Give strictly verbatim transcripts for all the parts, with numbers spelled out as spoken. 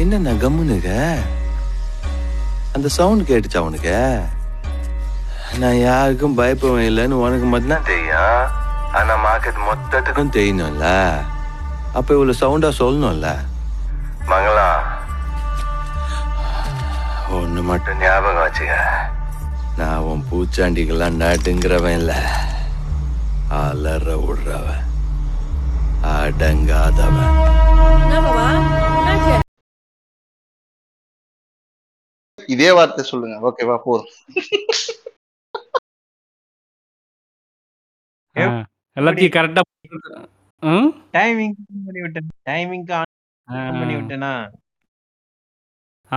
என்ன கம்முனுக்கு அந்த சவுண்ட் கேட்டுச்சா உனக்கு? நான் யாருக்கும் பயப்படவே இல்லைன்னு உனக்கு மட்டும்தான் தெரியும். ஆனா மார்க்கெட் மொத்தத்துக்கும் தெரியணும்ல, அப்ப இவ்வளவு சவுண்டா சொல்லணும்ல. மங்களா, ஒண்ணு மட்டும் ஞாபகம் வச்சுக்க, நான் உன் பூச்சாண்டிக்கெல்லாம் நடுங்கிறவன் இல்ல, அலற விடுறவன், அடங்காதவன். இதே வார்த்தை சொல்லுங்க, ஓகேவா? போதும், எல்லாத்தையும் கரெக்டா டைமிங் பண்ணி விட்டேன். டைமிங் ஆன் பண்ணி விட்டேனா?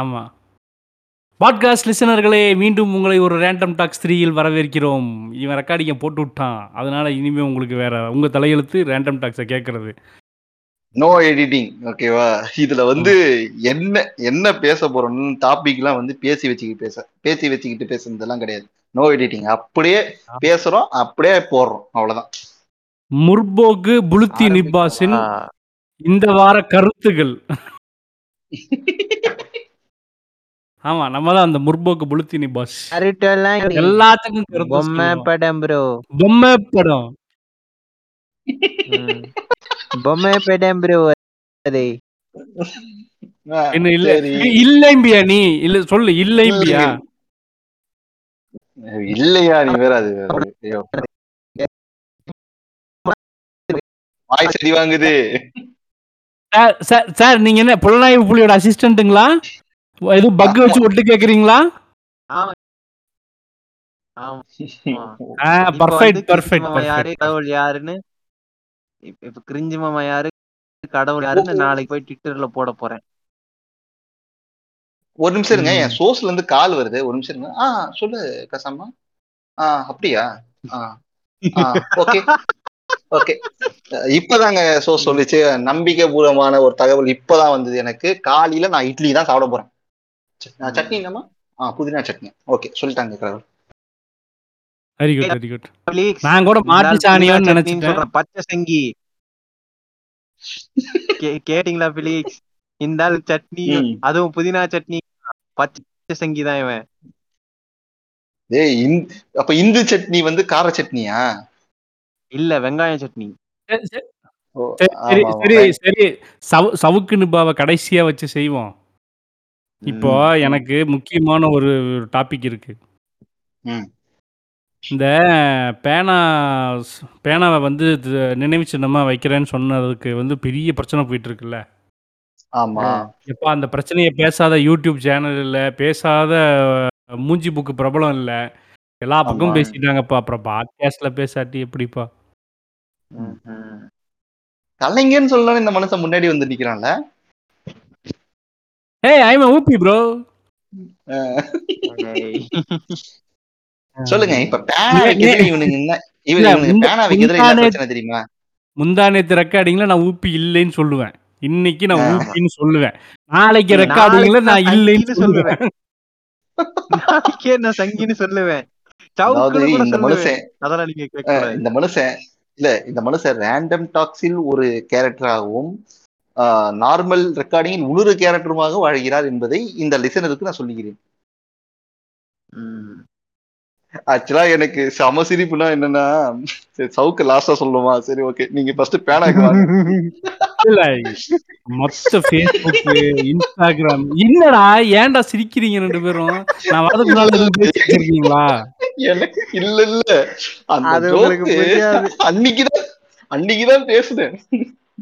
ஆமா. பாட்காஸ்ட் லிசனர்களே, மீண்டும் உங்களை ஒரு ரேண்டம் டாக்ஸ் த்ரீயில் வரவேற்கிறோம். இவன் ரெக்கார்டிங்கை போட்டு விட்டான், அதனால இனிமேல் உங்களுக்கு வேற உங்கள் தலையெழுத்து ரேண்டம் டாக்ஸை கேட்கறது. நோ எடிட்டிங், ஓகேவா? இதில் வந்து என்ன என்ன பேச போகிறோம்னு டாபிக்லாம் வந்து பேசி வச்சுக்கிட்டு பேச பேசி வச்சுக்கிட்டு பேசுனதெல்லாம் கிடையாது. நோ எடிட்டிங், அப்படியே பேசுகிறோம், அப்படியே போடுறோம், அவ்வளோதான். முற்போக்கு புளுத்தி நிப்பாஸின் இந்த வார கருத்துகள். ஆமா, நம்ம தான் அந்த முற்போக்கு புளுத்தினி பாஸ். எல்லாத்துக்கும் பொம்மை படம் ப்ரோ, பொம்மை படம், பொம்மை படம் ப்ரோ. அதே இல்ல இல்லைம்பியா, நீ இல்ல சொல்லு, இல்லைம்பியா இல்லையா, நீ வேற. அது வாய் சரி வாங்குது சார். சார் நீங்க என்ன புலனாய்வு புலியோட அசிஸ்டன்ட்டுங்களா? ஏதோ பக் வச்சு ஒட்டு கேக்குறீங்களா? ஆமா ஆ, பெர்ஃபெக்ட் பெர்ஃபெக்ட். மாமா யாரு கடவுள் யாருன்னு இப்ப கிரிஞ்சி மாமா யாரு கடவுள் யாருன்னு நாளைக்கு போய் ட்விட்டர்ல போட போறேன். ஒரு நிமிஷம் இருங்க, என் சோர்ஸ்ல இருந்து கால் வருது, ஒரு நிமிஷம் இருங்க. ஆ சொல்லு கசம்மா. ஆ அப்படியா? ஆ ஓகே ஓகே. இப்பதாங்க சோ சொல்லிச்சு, நம்பிக்கை பூர்வமான ஒரு தகவல் இப்பதான் வந்தது எனக்கு. காலையில நான் இட்லி தான் சாப்பிட போறேன். சட்னி என்னமா? ஆ, புதினா சட்னி. ஓகே, சொல்லிட்டாங்க கடவுள். Very good very good. நான் கூட மாட்டு சாணியோன்னு நினைச்சிட்டேன். பச்சை சங்கி கேட்டிங்களா பிளீஸ்? இந்த ஆளு சட்னி, அதுவும் புதினா சட்னி, பச்சை சங்கி தான் இவன். டேய், அப்ப இந்து சட்னி வந்து கார சட்னியா? இல்ல, வெங்காய சட்னி. சரி சரி சரி, சவுக்கு நிபாவை கடைசியா வச்சு செய்வோம். இப்போ எனக்கு முக்கியமான ஒரு டாபிக் இருக்கு. இந்த பேனா பேனாவை வந்து நினைவு சின்னமா வைக்கிறேன்னு சொன்னதுக்கு வந்து பெரிய பிரச்சனை போயிட்டு இருக்குல்ல. ஆமா, இப்போ அந்த பிரச்சனையை பேசாத யூடியூப் சேனல் இல்லை, பேசாத மூஞ்சி புக்கு பிரபலம் இல்லை, எல்லா பக்கமும் பேசிட்டாங்கப்பா. அப்புறம் பாட்காஸ்ட்ல பேசாட்டி எப்படிப்பா? கலைஞன்னு சொல்லலாம், இந்த மனுஷன் முன்னாடி வந்து நிக்கிறான்ல. ஏய், ஐ அம் ஊபி bro. சொல்லுங்க, இப்ப பேனா வைக்கிறதுல இவனுக்கு என்ன இவனுக்கு பேனா வைக்கிறதுல என்ன பிரச்சனை தெரியுமா? முந்தானேத்து ரெக்கார்டிங்ல நான் ஊபி இல்லைன்னு சொல்லுவேன், இன்னைக்கு நான் ஊபின்னு சொல்லுவேன், நாளைக்கு ரெக்கார்டிங்ல நான் இல்லைன்னு சொல்லுவேன், நாளைக்கே நான் சங்கின்னு சொல்லுவேன். இந்த மனுஷன் அதெல்லாம் நீங்க கேட்கல. இந்த மனுஷன் இல்ல இந்த மனுஷன் ரேண்டம் டாக்ஸில் ஒரு கேரக்டராகவும் நார்மல் ரெக்கார்டிங்கில் உணர்வு கேரக்டருமாக வாழ்கிறார் என்பதை இந்த லிசனருக்கு நான் சொல்லுகிறேன். ஆக்சுவலா எனக்கு சம சிரிப்புனா என்னன்னா, சவுக்கு லாஸ்டா சொல்லுமா? சரி ஓகே, நீங்க ஃபர்ஸ்ட் பேனாக மொத்த Facebook, Instagram. என்னடா ஏன்டா சிரிக்கிறீங்க ரெண்டு பேரும்? நான் வரதுக்கு நாள் எதுவும் பேசிட்டு இருக்கீங்களா? எனக்கு இல்ல இல்ல, அந்த ஜோக்கு அன்னைக்குதான் அன்னைக்குதான் பேசுனேன்.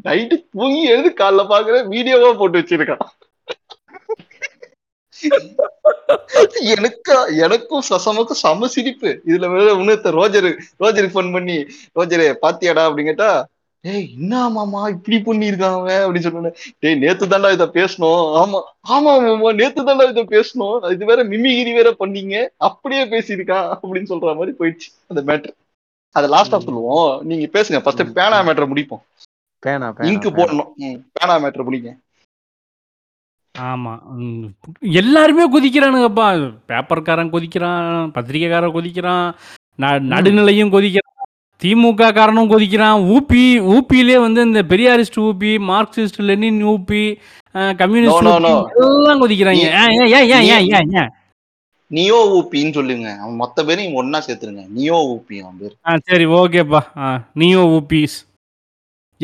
நைட்டு தூங்கி எழுது காலைல பாக்குற வீடியோவா போட்டு வச்சிருக்கான். எனக்கு எனக்கும் சசமுக்கும் சம சிரிப்பு. இதுல இன்னொருத்த ரோஜரு ரோஜருக்கு போன் பண்ணி, ரோஜரு பாத்தியாடா அப்படின்னு கேட்டா, ஏய் என்ன மாமா இப்படி பண்ணிருக்காங்க அப்படின்னு சொன்னேன். டேய் நேத்து தாண்டா இதை பேசணும். ஆமா ஆமா மாமா, நேத்து தாண்டா இதை பேசணும், இது வேற மிமிகிரி வேற பண்ணீங்க, அப்படியே பேசியிருக்கான் அப்படின்னு சொல்ற மாதிரி போயிடுச்சு அந்த மேட்டர். அதை லாஸ்டா சொல்லுவோம், நீங்க பேசுங்க, ஃபர்ஸ்ட் பேனா மேட்டரை முடிப்போம். பேனா இங்கு போடணும், பேனா மேட்டரை முடிங்க. ஆமா, எல்லாருமே கொதிக்கிறானுங்கப்பா. பேப்பர்காரன் கொதிக்கிறான், பத்திரிகைக்காரன் கொதிக்கிறான், நடுநிலையும் கொதிக்கிறான், திமுக காரணம் கொதிக்கிறான். ஊபி ஊபியிலே வந்து இந்த பெரியாரிஸ்ட் ஊபி, மார்க்சிஸ்ட் லெனின் ஊபி, கம்யூனிஸ்ட் எல்லாம் கொதிக்கிறாங்க. ஏன் ஏன் ஏன் ஏன் ஏன் ஏன் நியோ ஊபின்னு சொல்லுங்க, அவன் மொத்த பேரையும் ஒன்னா சேர்த்துருங்க, நியோ ஊபி அவன் பேர். ஆ சரி ஓகேப்பா, நியோ ஊபிஸ்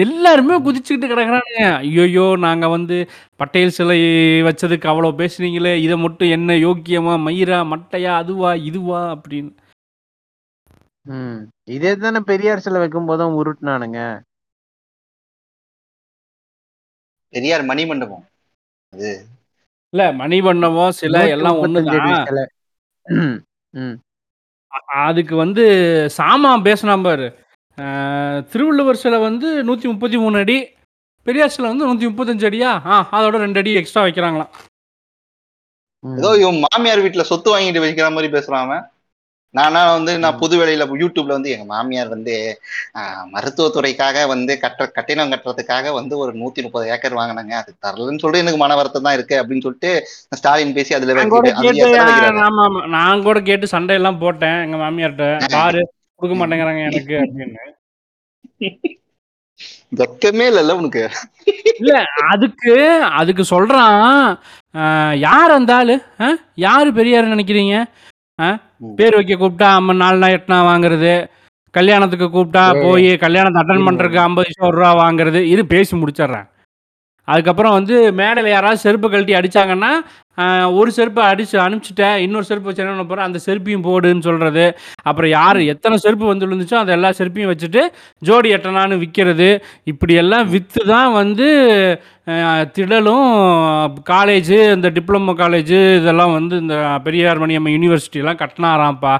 எல்லாருமே குதிச்சுக்கிட்டு கிடக்குறானுங்க. ஐயோயோ நாங்கள் வந்து பட்டேல் சிலை வச்சதுக்கு அவ்வளோ பேசுனீங்களே, இதை மட்டும் என்ன யோக்கியமா, மயிரா மட்டையா, அதுவா இதுவா அப்படின்னு. ம் இதே தானே பெரியார் சிலை வைக்கும் போதும் உருட்டுனானுங்க. பெரியார் மணிமண்டபம் அது இல்ல, மணிமண்டபம் சிலை எல்லாம் ஒண்ணு. அதுக்கு வந்து சாமா பேசினா பாரு, திருவள்ளுவர் சிலை வந்து நூற்றி முப்பத்தி மூணு அடி, பெரியார் சிலை வந்து நூற்றி முப்பத்தஞ்சு அடியா, ஆ அதோட ரெண்டு அடி எக்ஸ்ட்ரா வைக்கிறாங்களாம். ஏதோ இவன் மாமியார் வீட்டில் சொத்து வாங்கிட்டு வைக்கிற மாதிரி பேசுறாங்க. நானா வந்து நான் புது வேலையில யூடியூப்ல வந்து எங்க மாமியார் வந்து மருத்துவத்துறைக்காக வந்து கட்ட கட்டிடம் கட்டுறதுக்காக வந்து ஒரு நூத்தி முப்பது ஏக்கர் வாங்கினாங்க, அது தரலன்னு சொல்லிட்டு எனக்கு மன வருத்தம் தான் இருக்கு அப்படின்னு சொல்லிட்டு ஸ்டாலின் பேசி அதுல நான் கூட கேட்டு சண்டையெல்லாம் போட்டேன் எங்க மாமியார்கிட்ட, பாரு கொடுக்க மாட்டேங்கிறாங்க எனக்கு அப்படின்னு. வெக்கமே இல்ல உனக்கு இல்ல, அதுக்கு அதுக்கு சொல்றான் யார் இருந்தாலு யாரு பெரியாரு நினைக்கிறீங்க, பேர் வைக்க கூப்பிட்டா அம்மா நாலு நாள் எட்டுனா வாங்குறது, கல்யாணத்துக்கு கூப்பிட்டா போய் கல்யாணத்தை அட்டன் பண்றதுக்கு ஐம்பது ரூபா வாங்குறது, இது பேசி முடிச்சிடுறேன். அதுக்கப்புறம் வந்து மேடையில் யாராவது செருப்பு கழட்டி அடித்தாங்கன்னா ஒரு செருப்பை அடிச்சு அனுப்பிச்சிட்டேன், இன்னொரு செருப்பு வச்சு என்ன போகிறேன், அந்த செருப்பையும் போடுன்னு சொல்கிறது. அப்புறம் யார் எத்தனை செருப்பு வந்து விழுந்துச்சோ அந்த எல்லா செருப்பையும் வச்சுட்டு ஜோடி எட்டனான்னு விற்கிறது. இப்படியெல்லாம் விற்று தான் வந்து திடலும் காலேஜு, இந்த டிப்ளமோ காலேஜு இதெல்லாம் வந்து இந்த பெரியார் மணியம்மை யூனிவர்சிட்டிலாம் கட்டினாராம்ப்பா.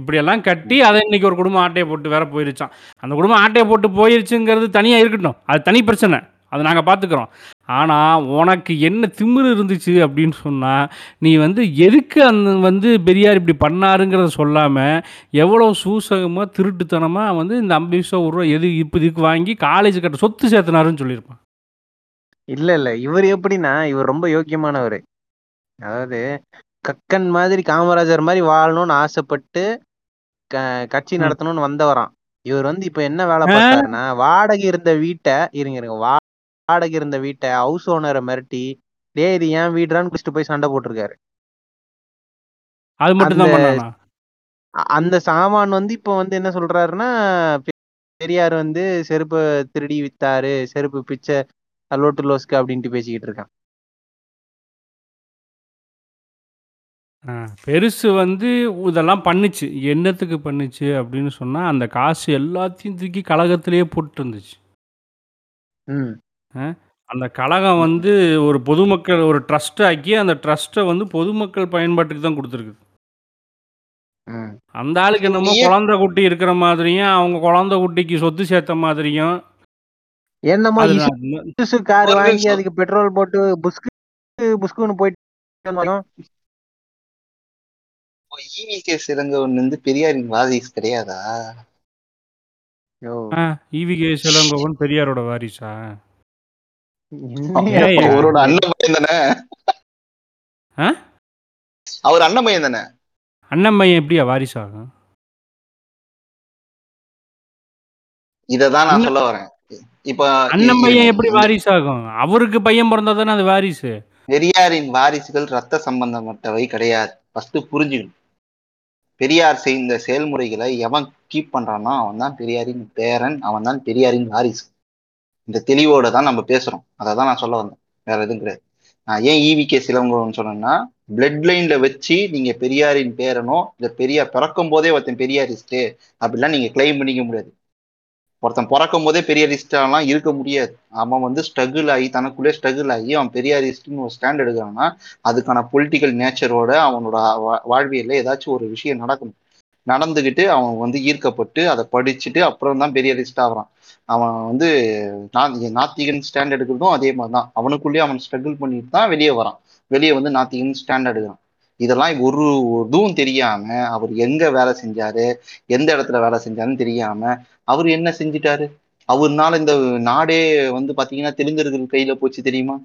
இப்படியெல்லாம் கட்டி அதை இன்றைக்கி ஒரு குடும்பம் ஆட்டையை போட்டு வேற போயிருச்சான். அந்த குடும்பம் ஆட்டையை போட்டு போயிருச்சுங்கிறது தனியாக இருக்கட்டும், அது தனி பிரச்சனை, அது நாங்கள் பார்த்துக்கிறோம். ஆனால் உனக்கு என்ன திமிரு இருந்துச்சு அப்படின்னு சொன்னால், நீ வந்து எதுக்கு அந்த வந்து பெரியார் இப்படி பண்ணாருங்கிறத சொல்லாமல் எவ்வளோ சூசகமாக திருட்டுத்தனமாக வந்து இந்த ஐம்பது ஒரு ரூபா எது இப்போ இதுக்கு வாங்கி காலேஜ் கட்ட சொத்து சேர்த்தனாருன்னு சொல்லியிருப்பான். இல்லை இல்லை இவர் எப்படின்னா, இவர் ரொம்ப யோக்கியமானவர். அதாவது கக்கன் மாதிரி காமராஜர் மாதிரி வாழணும்னு ஆசைப்பட்டு க கட்சி நடத்தணும்னு வந்தவரான் இவர். வந்து இப்போ என்ன வேலை பார்த்தாருன்னா, வாடகை இருந்த வீட்டை இருங்க இருங்க வா வாடகை இருந்த வீட்டை ஹவுஸ் ஓனரை மிரட்டி டேரி ஏன் வீடுறான்னு குடிச்சிட்டு போய் சண்டை போட்டிருக்காரு. அந்த சாமான் வந்து இப்போ வந்து என்ன சொல்றாருன்னா, பெரியார் வந்து செருப்பு திருடி வித்தாரு, செருப்பு பிச்சை லோட்டு லோஸ்க்கு அப்படின்ட்டு பேசிக்கிட்டு இருக்கான். பெருசு வந்து இதெல்லாம் பண்ணுச்சு, என்னத்துக்கு பண்ணுச்சு அப்படின்னு சொன்னால், அந்த காசு எல்லாத்தையும் தூக்கி கழகத்திலேயே போட்டு இருந்துச்சு. அந்த கழகம் வந்து ஒரு பொதுமக்கள் ஒரு ட்ரஸ்ட் ஆக்கி அந்த ட்ரஸ்ட்டை வந்து பொதுமக்கள் பயன்பாட்டுக்கு தான் கொடுத்துருக்கு. அந்த ஆளுக்கு என்னமோ குழந்தை குட்டி இருக்கிற மாதிரியும் அவங்க குழந்தை குட்டிக்கு சொத்து சேர்த்த மாதிரியும் என்னமோ கார் வாங்கி அதுக்கு பெட்ரோல் போட்டு புஷ்கு புஷ்குன்னு போயிட்டு கிடையாதா. பெரியாரோட வாரிசா அவர் அண்ணமையன் தானே, அண்ணமையன் எப்படியா வாரிசாகும்? இததான் நான் சொல்ல வரேன். இப்ப அண்ணமையன் எப்படி வாரிசாகும்? அவருக்கு பையன் பிறந்தா தானே அது வாரிசு. பெரியாரின் வாரிசுகள் ரத்த சம்பந்தப்பட்டவை கிடையாது, ஃபர்ஸ்ட் புரிஞ்சுக்கணும். பெரியார் செய்த செயல்முறைகளை எவன் கீப் பண்றான்னா அவன் தான் பெரியாரின் பேரன், அவன் தான் பெரியாரின் வாரிசு. இந்த தெளிவோட தான் நம்ம பேசுறோம், அதை தான் நான் சொல்ல வந்தேன், வேற எதுவும் கிடையாது. நான் ஏன் ஈவிகே சிலம்பரம்னு சொன்னேன்னா, பிளட் லைன்ல வச்சு நீங்க பெரியாரின் பேரனோ இல்லை பெரியார் பிறக்கும் போதே ஒருத்தன் பெரியாரிஸ்ட்டு அப்படிலாம் நீங்க கிளைம் பண்ணிக்க முடியாது. ஒருத்தன் பிறக்கும் போதே பெரியாரிஸ்டாலாம் இருக்க முடியாது. அவன் வந்து ஸ்ட்ரகிள் ஆகி தனக்குள்ளே ஸ்ட்ரகிள் ஆகி அவன் பெரியாரிஸ்ட்னு ஒரு ஸ்டாண்ட் எடுக்கிறான்னா அதுக்கான பொலிட்டிக்கல் நேச்சரோட அவனோட வாழ்வியல்ல ஏதாச்சும் ஒரு விஷயம் நடக்கணும், நடந்துக்கிட்டு அவன் வந்து ஈர்க்கப்பட்டு அதை படிச்சுட்டு அப்புறம் தான் பெரியாரிஸ்ட் ஆகிறான். அவன் வந்து நாத்திகன் ஸ்டாண்ட் எடுக்கிறதும் அதே மாதிரி தான், அவனுக்குள்ளேயே அவன் ஸ்ட்ரகிள் பண்ணிட்டு தான் வெளியே வரான், வெளியே வந்து நாத்திகன் ஸ்டாண்ட் எடுக்கிறான். இதெல்லாம் ஒரு இதுவும் தெரியாம அவர் எங்க வேலை செஞ்சாரு, எந்த இடத்துல வேலை செஞ்சாருன்னு தெரியாம அவர் என்ன செஞ்சிட்டாரு. அவருனால இந்த நாடே வந்து பாத்தீங்கன்னா தெலுங்கர்கள் கையில போச்சு தெரியுமா,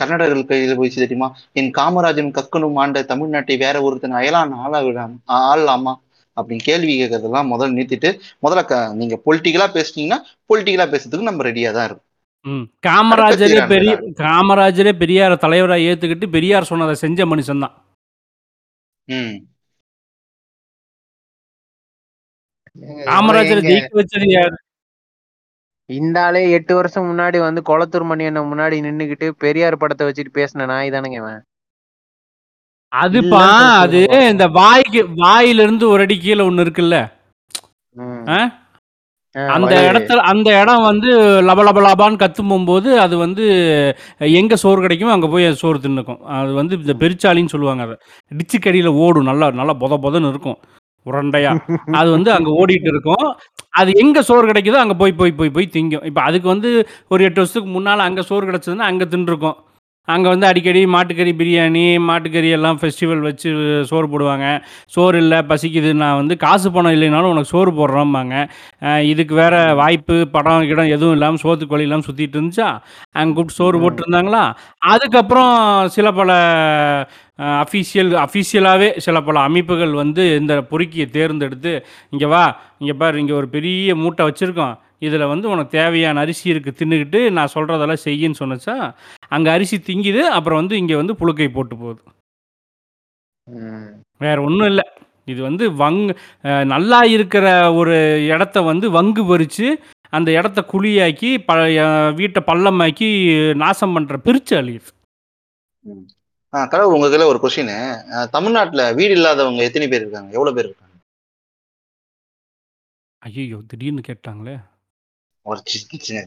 கர்நாடகர்கள் கையில போச்சு தெரியுமா. என் காமராஜன் கக்கனும் ஆண்ட தமிழ்நாட்டை வேற ஒருத்தன் அயலான் ஆளா விடாம ஆள்லாமா அப்படின்னு கேள்வி கேட்கறதெல்லாம் முதல்ல நிறுத்திட்டு முதல்ல க நீங்க பொலிட்டிக்கலா பேசுனீங்கன்னா பொலிட்டிக்கலா பேசுறதுக்கு நம்ம ரெடியா தான் இருக்கும். ம் காமராஜரே பெரிய காமராஜரே பெரியார தலைவராக ஏத்துக்கிட்டு பெரியார் சொன்னதை செஞ்ச மனுஷன் தான். ம் காமராஜர் ஜெயிக்க வச்சது யாரு? இந்த ஆளே எட்டு வருஷம் முன்னாடி வந்து கொளத்தூர் மணியனை முன்னாடி நின்னுக்கிட்டு பெரியார் படத்தை வச்சுட்டு பேசின நாய் தானுங்க இவன். அதுப்பா அது இந்த வாய்க்கு வாயில இருந்து ஒரு அடி கீழே ஒண்ணு இருக்குல்ல, அந்த இடத்துல அந்த இடம் வந்து லபலபலாபான்னு கத்தும் போது அது வந்து எங்க சோறு கிடைக்குமோ அங்க போய் சோறு தின்னுக்கும். அது வந்து இந்த பெருச்சாலின்னு சொல்லுவாங்க, அதை டிச்சுக்கடியில ஓடும், நல்லா நல்லா பொத பொதன்னு இருக்கும் உரண்டையா, அது வந்து அங்க ஓடிட்டு இருக்கும். அது எங்க சோறு கிடைக்குதோ அங்க போய் போய் போய் போய் திங்கும். இப்ப அதுக்கு வந்து ஒரு எட்டு வருஷத்துக்கு முன்னால அங்க சோறு கிடைச்சதுன்னா அங்க தின்றுக்கும். அங்கே வந்து அடிக்கடி மாட்டுக்கறி பிரியாணி மாட்டுக்கறி எல்லாம் ஃபெஸ்டிவல் வச்சு சோறு போடுவாங்க. சோறு இல்லை பசிக்குது நான் வந்து காசு பணம் இல்லைனாலும் உனக்கு சோறு போடுறோம்பாங்க. இதுக்கு வேறு வாய்ப்பு படம் கிடம் எதுவும் இல்லாமல் சோத்துக்கு வழி இல்லாமல் சுற்றிட்டு இருந்துச்சா அங்கே கூப்பிட்டு சோறு போட்டுருந்தாங்களா. அதுக்கப்புறம் சில பல அஃபீஷியல் அஃபீஷியலாகவே சில பல அமைப்புகள் வந்து இந்த பொறுக்கியை தேர்ந்தெடுத்து இங்கே வா இங்கே பாரு இங்கே ஒரு பெரிய மூட்டை வச்சுருக்கோம் இதில் வந்து உனக்கு தேவையான அரிசி இருக்குது தின்னுக்கிட்டு நான் சொல்கிறதெல்லாம் செய்யின்னு சொன்னச்சா அங்கே அரிசி திங்கிது. அப்புறம் வந்து இங்கே வந்து புழுக்கை போட்டு போகுது, வேற ஒன்றும் இல்லை. இது வந்து வங்கு நல்லா இருக்கிற ஒரு இடத்த வந்து வங்கு பறித்து அந்த இடத்த குழியாக்கி ப வீட்டை பள்ளமாக்கி நாசம் பண்ணுற பிரிச்சு அழியுது. ஆ கடவுள் உங்களுக்குள்ள ஒரு கொஸ்டின், தமிழ்நாட்டில் வீடு இல்லாதவங்க எத்தனை பேர் இருக்காங்க, எவ்வளோ பேர் இருக்காங்க? ஐயோ திடீர்னு கேட்டாங்களே, ஒரு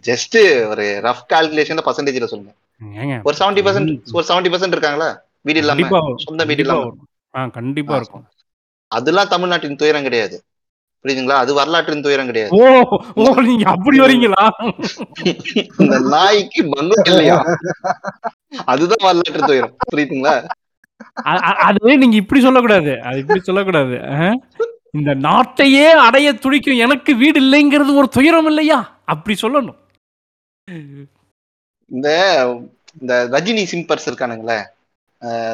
ஜஸ்ட் ஒரு ரஃப் கால்குலேஷன்ல பர்சன்டேஜ்ல சொல்லுங்க. ஒரு எழுபது சதவீதம் ஒரு எழுபது சதவீதம் இருக்காங்களா வீடு இல்லாம, சொந்த வீடு இல்லாம? ஆ கண்டிப்பா இருக்கும். அதெல்லாம் தமிழ்நாட்டின் துயரம் கிடையாது, புரியுதுங்களா? அது வரலாற்றின் துயரம் கிடையாது. ஓ ஓ நீங்க அப்படி வரீங்களா? இந்த நாய்க்கு பங்கு இல்லையா, அதுதான் வரலாற்றின் துயரம், புரியுதுங்களா? அது நீங்க இப்படி சொல்லக்கூடாது, அது இப்படி சொல்லக்கூடாது. இந்த நாட்டையே அடைய துடிக்கும் எனக்கு வீடு இல்லைங்கிறது ஒரு துயரம் இல்லையா, அப்படி சொல்லணும். இந்த இந்த ரஜினி சிம்பர்ஸ் இருக்கானுங்களே,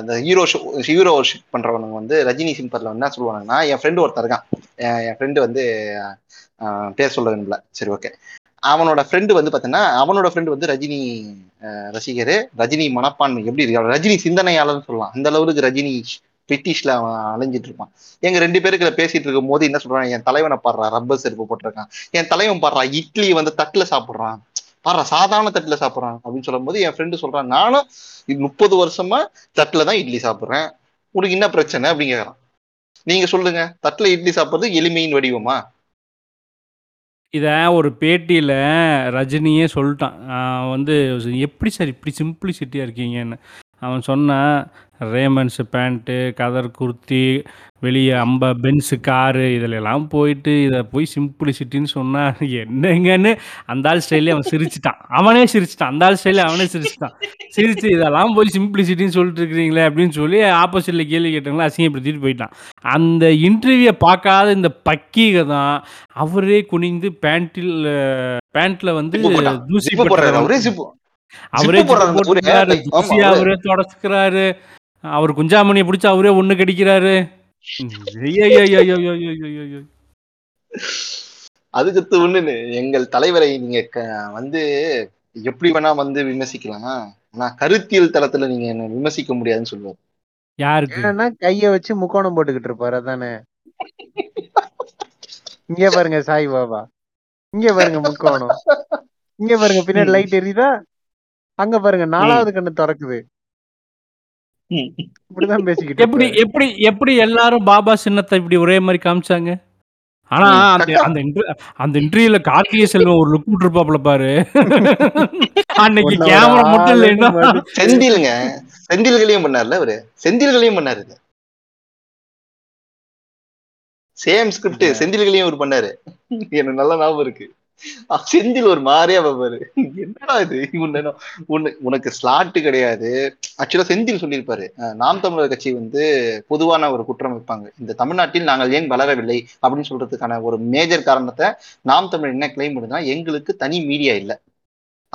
இந்த ஹீரோ ஷோ ஹீரோ ஷிப் பண்றவனுங்க வந்து ரஜினி சிம்பர்ல என்ன சொல்லுவானுங்கன்னா, என் ஃப்ரெண்டு ஒருத்தர் இருக்கான், என் ஃப்ரெண்டு வந்து பேர் சொல்ல வேணும்ல, சரி ஓகே, அவனோட ஃப்ரெண்டு வந்து பார்த்தீங்கன்னா அவனோட ஃப்ரெண்டு வந்து ரஜினி ரசிகர், ரஜினி மனப்பான்மை எப்படி இருக்கு, ரஜினி சிந்தனையாளர்னு சொல்லலாம், அந்த அளவுக்கு ரஜினி பிரிட்டிஷ்ல அவன் அலைஞ்சிட்டு இருப்பான். எங்க ரெண்டு பேருக்கு பேசிட்டு இருக்கும் போது என்ன சொல்றான், என் தலைவனை பாடுறா ரப்பர் செருப்பு போட்டிருக்கான், என் தலைவன் பாடுறா இட்லி வந்து தட்டுல சாப்பிடுறான், பாடுறா சாதாரண தட்டுல சாப்பிடுறான் அப்படின்னு சொல்லும் போது என் ஃப்ரெண்டு சொல்றான், நானும் முப்பது வருஷமா தட்டுல தான் இட்லி சாப்பிடுறேன், உனக்கு என்ன பிரச்சனை அப்படின்னு கேட்கறான். நீங்க சொல்லுங்க, தட்டுல இட்லி சாப்பிடுறது எளிமையின் வடிவமா? இதை ஒரு பேட்டியில் ரஜினியே சொல்லிட்டான் வந்து, எப்படி சார் இப்படி சிம்பிளிசிட்டியா இருக்கீங்கன்னு. அவன் சொன்னான், ரேமண்ட்ஸு பேண்ட்டு கதர் குர்த்தி வெளியே அம்ப பென்ஸு காரு இதிலெல்லாம் போயிட்டு இதை போய் சிம்பிளிசிட்டின்னு சொன்னான் என்னங்கன்னு. அந்த ஆள் ஸ்டைலே அவன் சிரிச்சிட்டான், அவனே சிரிச்சிட்டான், அந்த ஆள் ஸ்டைலே அவனே சிரிச்சிட்டான் சிரிச்சு இதெல்லாம் போய் சிம்பிளிசிட்டின்னு சொல்லிட்டு இருக்கிறீங்களே அப்படின்னு சொல்லி ஆப்போசிட்டில் கேள்வி கேட்டாங்களா, அசிங்கப்படுத்திட்டு போயிட்டான். அந்த இன்டர்வியூவை பார்க்காத இந்த பக்கீக தான் அவரே குனிந்து பேண்டில் பேண்ட்டில் வந்து தூசி அவரே அவரே தொடச்சுக்கிறாரு, அவர் குஞ்சாமணியை பிடிச்சி அவரே ஒண்ணு கடிக்கிறாரு. அதுக்கு ஒண்ணு, எங்கள் தலைவரை நீங்க வந்து எப்படி வேணா வந்து விமர்சிக்கலாம், ஆனா கருத்தியல் தளத்துல நீங்க என்ன விமர்சிக்க முடியாதுன்னு சொல்லுவாரு. யாருக்கு என்னன்னா கைய வச்சு முக்கோணம் போட்டுக்கிட்டு இருப்பாரு, அதானே? இங்க பாருங்க சாய் பாபா, இங்க பாருங்க முக்கோணம், இங்க பாருங்க பின்னாடி லைட் எரியுதா, அங்க பாருங்க நாலாவது கண்ணு திறக்குது, இப்படிதான் பேசிக்கிட்டு. எப்படி எப்படி எப்படி எல்லாரும் பாபா சின்னத்தை இப்படி ஒரே மாதிரி காமிச்சாங்க. ஆனா அந்த அந்த அந்த இன்டர்வியூல கார்த்திகை செல்வம் ஒரு லுக் விட்டுருப்பாப்ல பாரு, அன்னைக்கு கேமரா மட்டும் இல்லைன்னா செந்திலுங்க செந்தில்களையும் பண்ணாருல, அவரு செந்தில்களையும் பண்ணாரு, சேம் ஸ்கிரிப்ட் செந்தில்களையும் அவர் பண்ணாரு, எனக்கு நல்ல ஞாபகம் இருக்கு. செந்தில் ஒரு மாதிரியா பாரு, என்னடா இது உன்ன உனக்கு ஸ்லாட்டு கிடையாது. ஆக்சுவலா செந்தில் சொல்லியிருப்பாரு, நாம் தமிழர் கட்சி வந்து பொதுவான ஒரு குற்றம் வைப்பாங்க, இந்த தமிழ்நாட்டில் நாங்கள் ஏன் வளரவில்லை அப்படின்னு சொல்றதுக்கான ஒரு மேஜர் காரணத்தை நாம் தமிழர் என்ன கிளைம் பண்ணுதுன்னா, எங்களுக்கு தனி மீடியா இல்லை,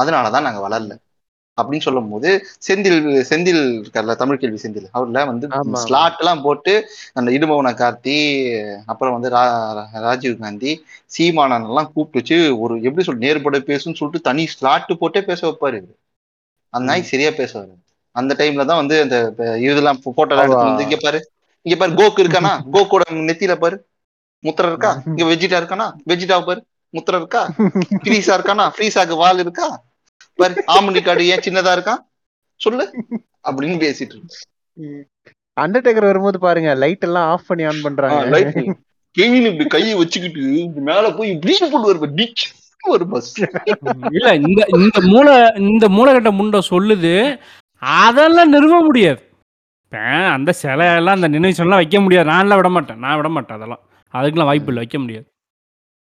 அதனாலதான் நாங்க வளரல அப்படின்னு சொல்லும் போது செந்தில் செந்தில் இருக்கார்ல தமிழ் கேள்வி செந்தில், அவர்ல வந்து ஸ்லாட் எல்லாம் போட்டு அந்த இடுமவன கார்த்தி அப்புறம் வந்து ராஜீவ் காந்தி சீமானன் எல்லாம் கூப்பிட்டு வச்சு ஒரு எப்படி சொல்ற நேர்பட பேசுன்னு சொல்லிட்டு தனி ஸ்லாட் போட்டே பேச வைப்பாரு. அந்த நாய்க்கு சரியா பேசுவாரு. அந்த டைம்ல தான் வந்து அந்த இதெல்லாம் போட்டோ வந்து இங்க பாரு இங்க பாரு கோக்கு இருக்கானா கோக்கோட நெத்தியில பாரு முத்திர இருக்கா, இங்க வெஜிடா இருக்கானா வெஜிடா பாரு முத்திர இருக்கா, ஃப்ரீஸா இருக்கானா ஃப்ரீஸாக்கு வால் இருக்கா பாரு, ஆமணி காடு ஏன் சின்னதா இருக்கான் சொல்லு அப்படின்னு பேசிட்டு இருக்கு. அண்டர்டேக்கர் வரும்போது பாருங்க லைட் எல்லாம் ஆஃப் பண்ணி ஆன் பண்றாங்க. கேவின் இப்படி கையை வச்சுக்கிட்டு மேல போய் இப்படியும் போட்டு வருவேன் டிச் ஒரு பஸ் இல்ல இந்த இந்த மூளை இந்த மூளைகட்ட முண்டை சொல்லுது. அதெல்லாம் நிறுவ முடியாது. அந்த சிலையெல்லாம் அந்த நினைவுச்சொல்லாம் வைக்க முடியாது. நான்லாம் விட மாட்டேன் நான் விட மாட்டேன் அதெல்லாம். அதுக்கெல்லாம் வாய்ப்பு இல்லை, வைக்க முடியாது.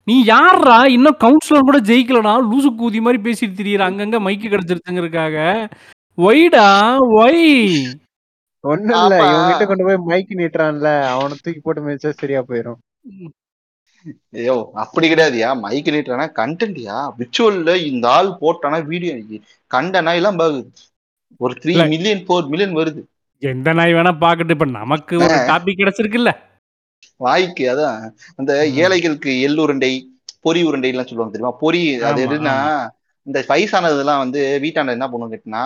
நீ யாரா இன்னும் கவுன்சிலர் கூட ஜெயிக்கலனா லூசு கூதி மாதிரி பேசிட்டு திரியிற, அங்கங்க மைக்கு கிடைச்சிருச்சுங்கிறதுக்காக ஒய்டா ஒய் ஒண்ணு இல்ல இவங்கிட்ட கொண்டு போய் மைக்கு நீட்டுறான்ல அவனை தூக்கி போட்டு மேய்ச்சா சரியா போயிடும். ஐயோ அப்படி கிடையாதுயா, மைக்கு நீட்டுறானா கண்டென்ட்யா, விச்சுவல்ல இந்த ஆள் போட்டானா வீடியோ கண்டனா எல்லாம் ஒரு த்ரீ மில்லியன் போர் மில்லியன் வருது. எந்த நாய் வேணா பாக்கட்டு. இப்ப நமக்கு ஒரு டாபிக் கிடைச்சிருக்குல்ல வாய்க்கு. அதான் அந்த ஏழைகளுக்கு எள் உருண்டை பொறி உருண்டை எல்லாம் சொல்லுவாங்க தெரியுமா? பொறி அது எதுனா இந்த வயசானது எல்லாம் வந்து வீட்டாண்ட என்ன பண்ணுவோம் கேட்டீங்கன்னா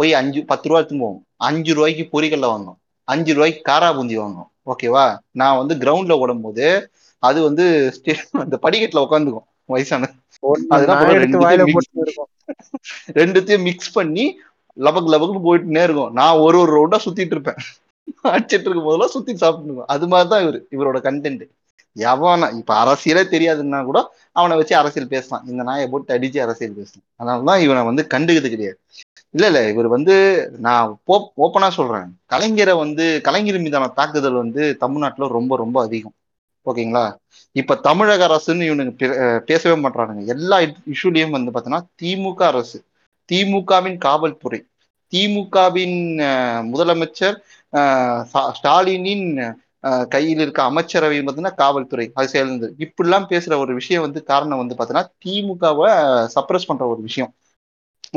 போய் அஞ்சு பத்து ரூபா எடுத்துன்னு போவோம். அஞ்சு ரூபாய்க்கு பொறிகள்ல வாங்கணும், அஞ்சு ரூபாய்க்கு காரா பூந்தி வாங்கணும். ஓகேவா, நான் வந்து கிரவுண்ட்ல ஓடும் போது அது வந்து அந்த படிக்கட்டுல உட்காந்துக்கும் வயசானது. அதெல்லாம் ரெண்டுத்தையும் மிக்ஸ் பண்ணி லபக்கு லபக்குன்னு போயிட்டுனே இருக்கும். நான் ஒரு ஒரு ரவுண்டா சுத்திட்டு இருப்பேன். அடிச்சிட்டு இருக்கும் போதெல்லாம் சுத்தி சாப்பிட்டு அது மாதிரிதான் இவரு இவரோட கண்டென்ட். எவனா இப்ப அரசியலே தெரியாதுன்னா கூட அவனை வச்சு அரசியல் பேசலாம், இந்த நாயை போட்டு அடிச்சு அரசியல் பேசலாம். அதனாலதான் இவனை வந்து கண்டுக்கிறது கிடையாது. இல்ல இல்ல இவர் வந்து நான் ஓப்பனா சொல்றேன், கலைஞரை வந்து கலைஞர் மீதான தாக்குதல் வந்து தமிழ்நாட்டுல ரொம்ப ரொம்ப அதிகம். ஓகேங்களா, இப்ப தமிழக அரசுன்னு இவனுக்கு பேசவே மாட்டானுங்க. எல்லா இஷ்யூலையும் வந்து பாத்தீங்கன்னா திமுக அரசு, திமுகவின் காவல்துறை, திமுகவின் முதலமைச்சர் ஸ்டாலினின் கையில் இருக்க அமைச்சரவை பார்த்தீங்கன்னா காவல்துறை அது சேர்ந்து இப்படிலாம் பேசுற ஒரு விஷயம் வந்து காரணம் வந்து பார்த்தீங்கன்னா திமுகவை சப்ரஸ் பண்ற ஒரு விஷயம்.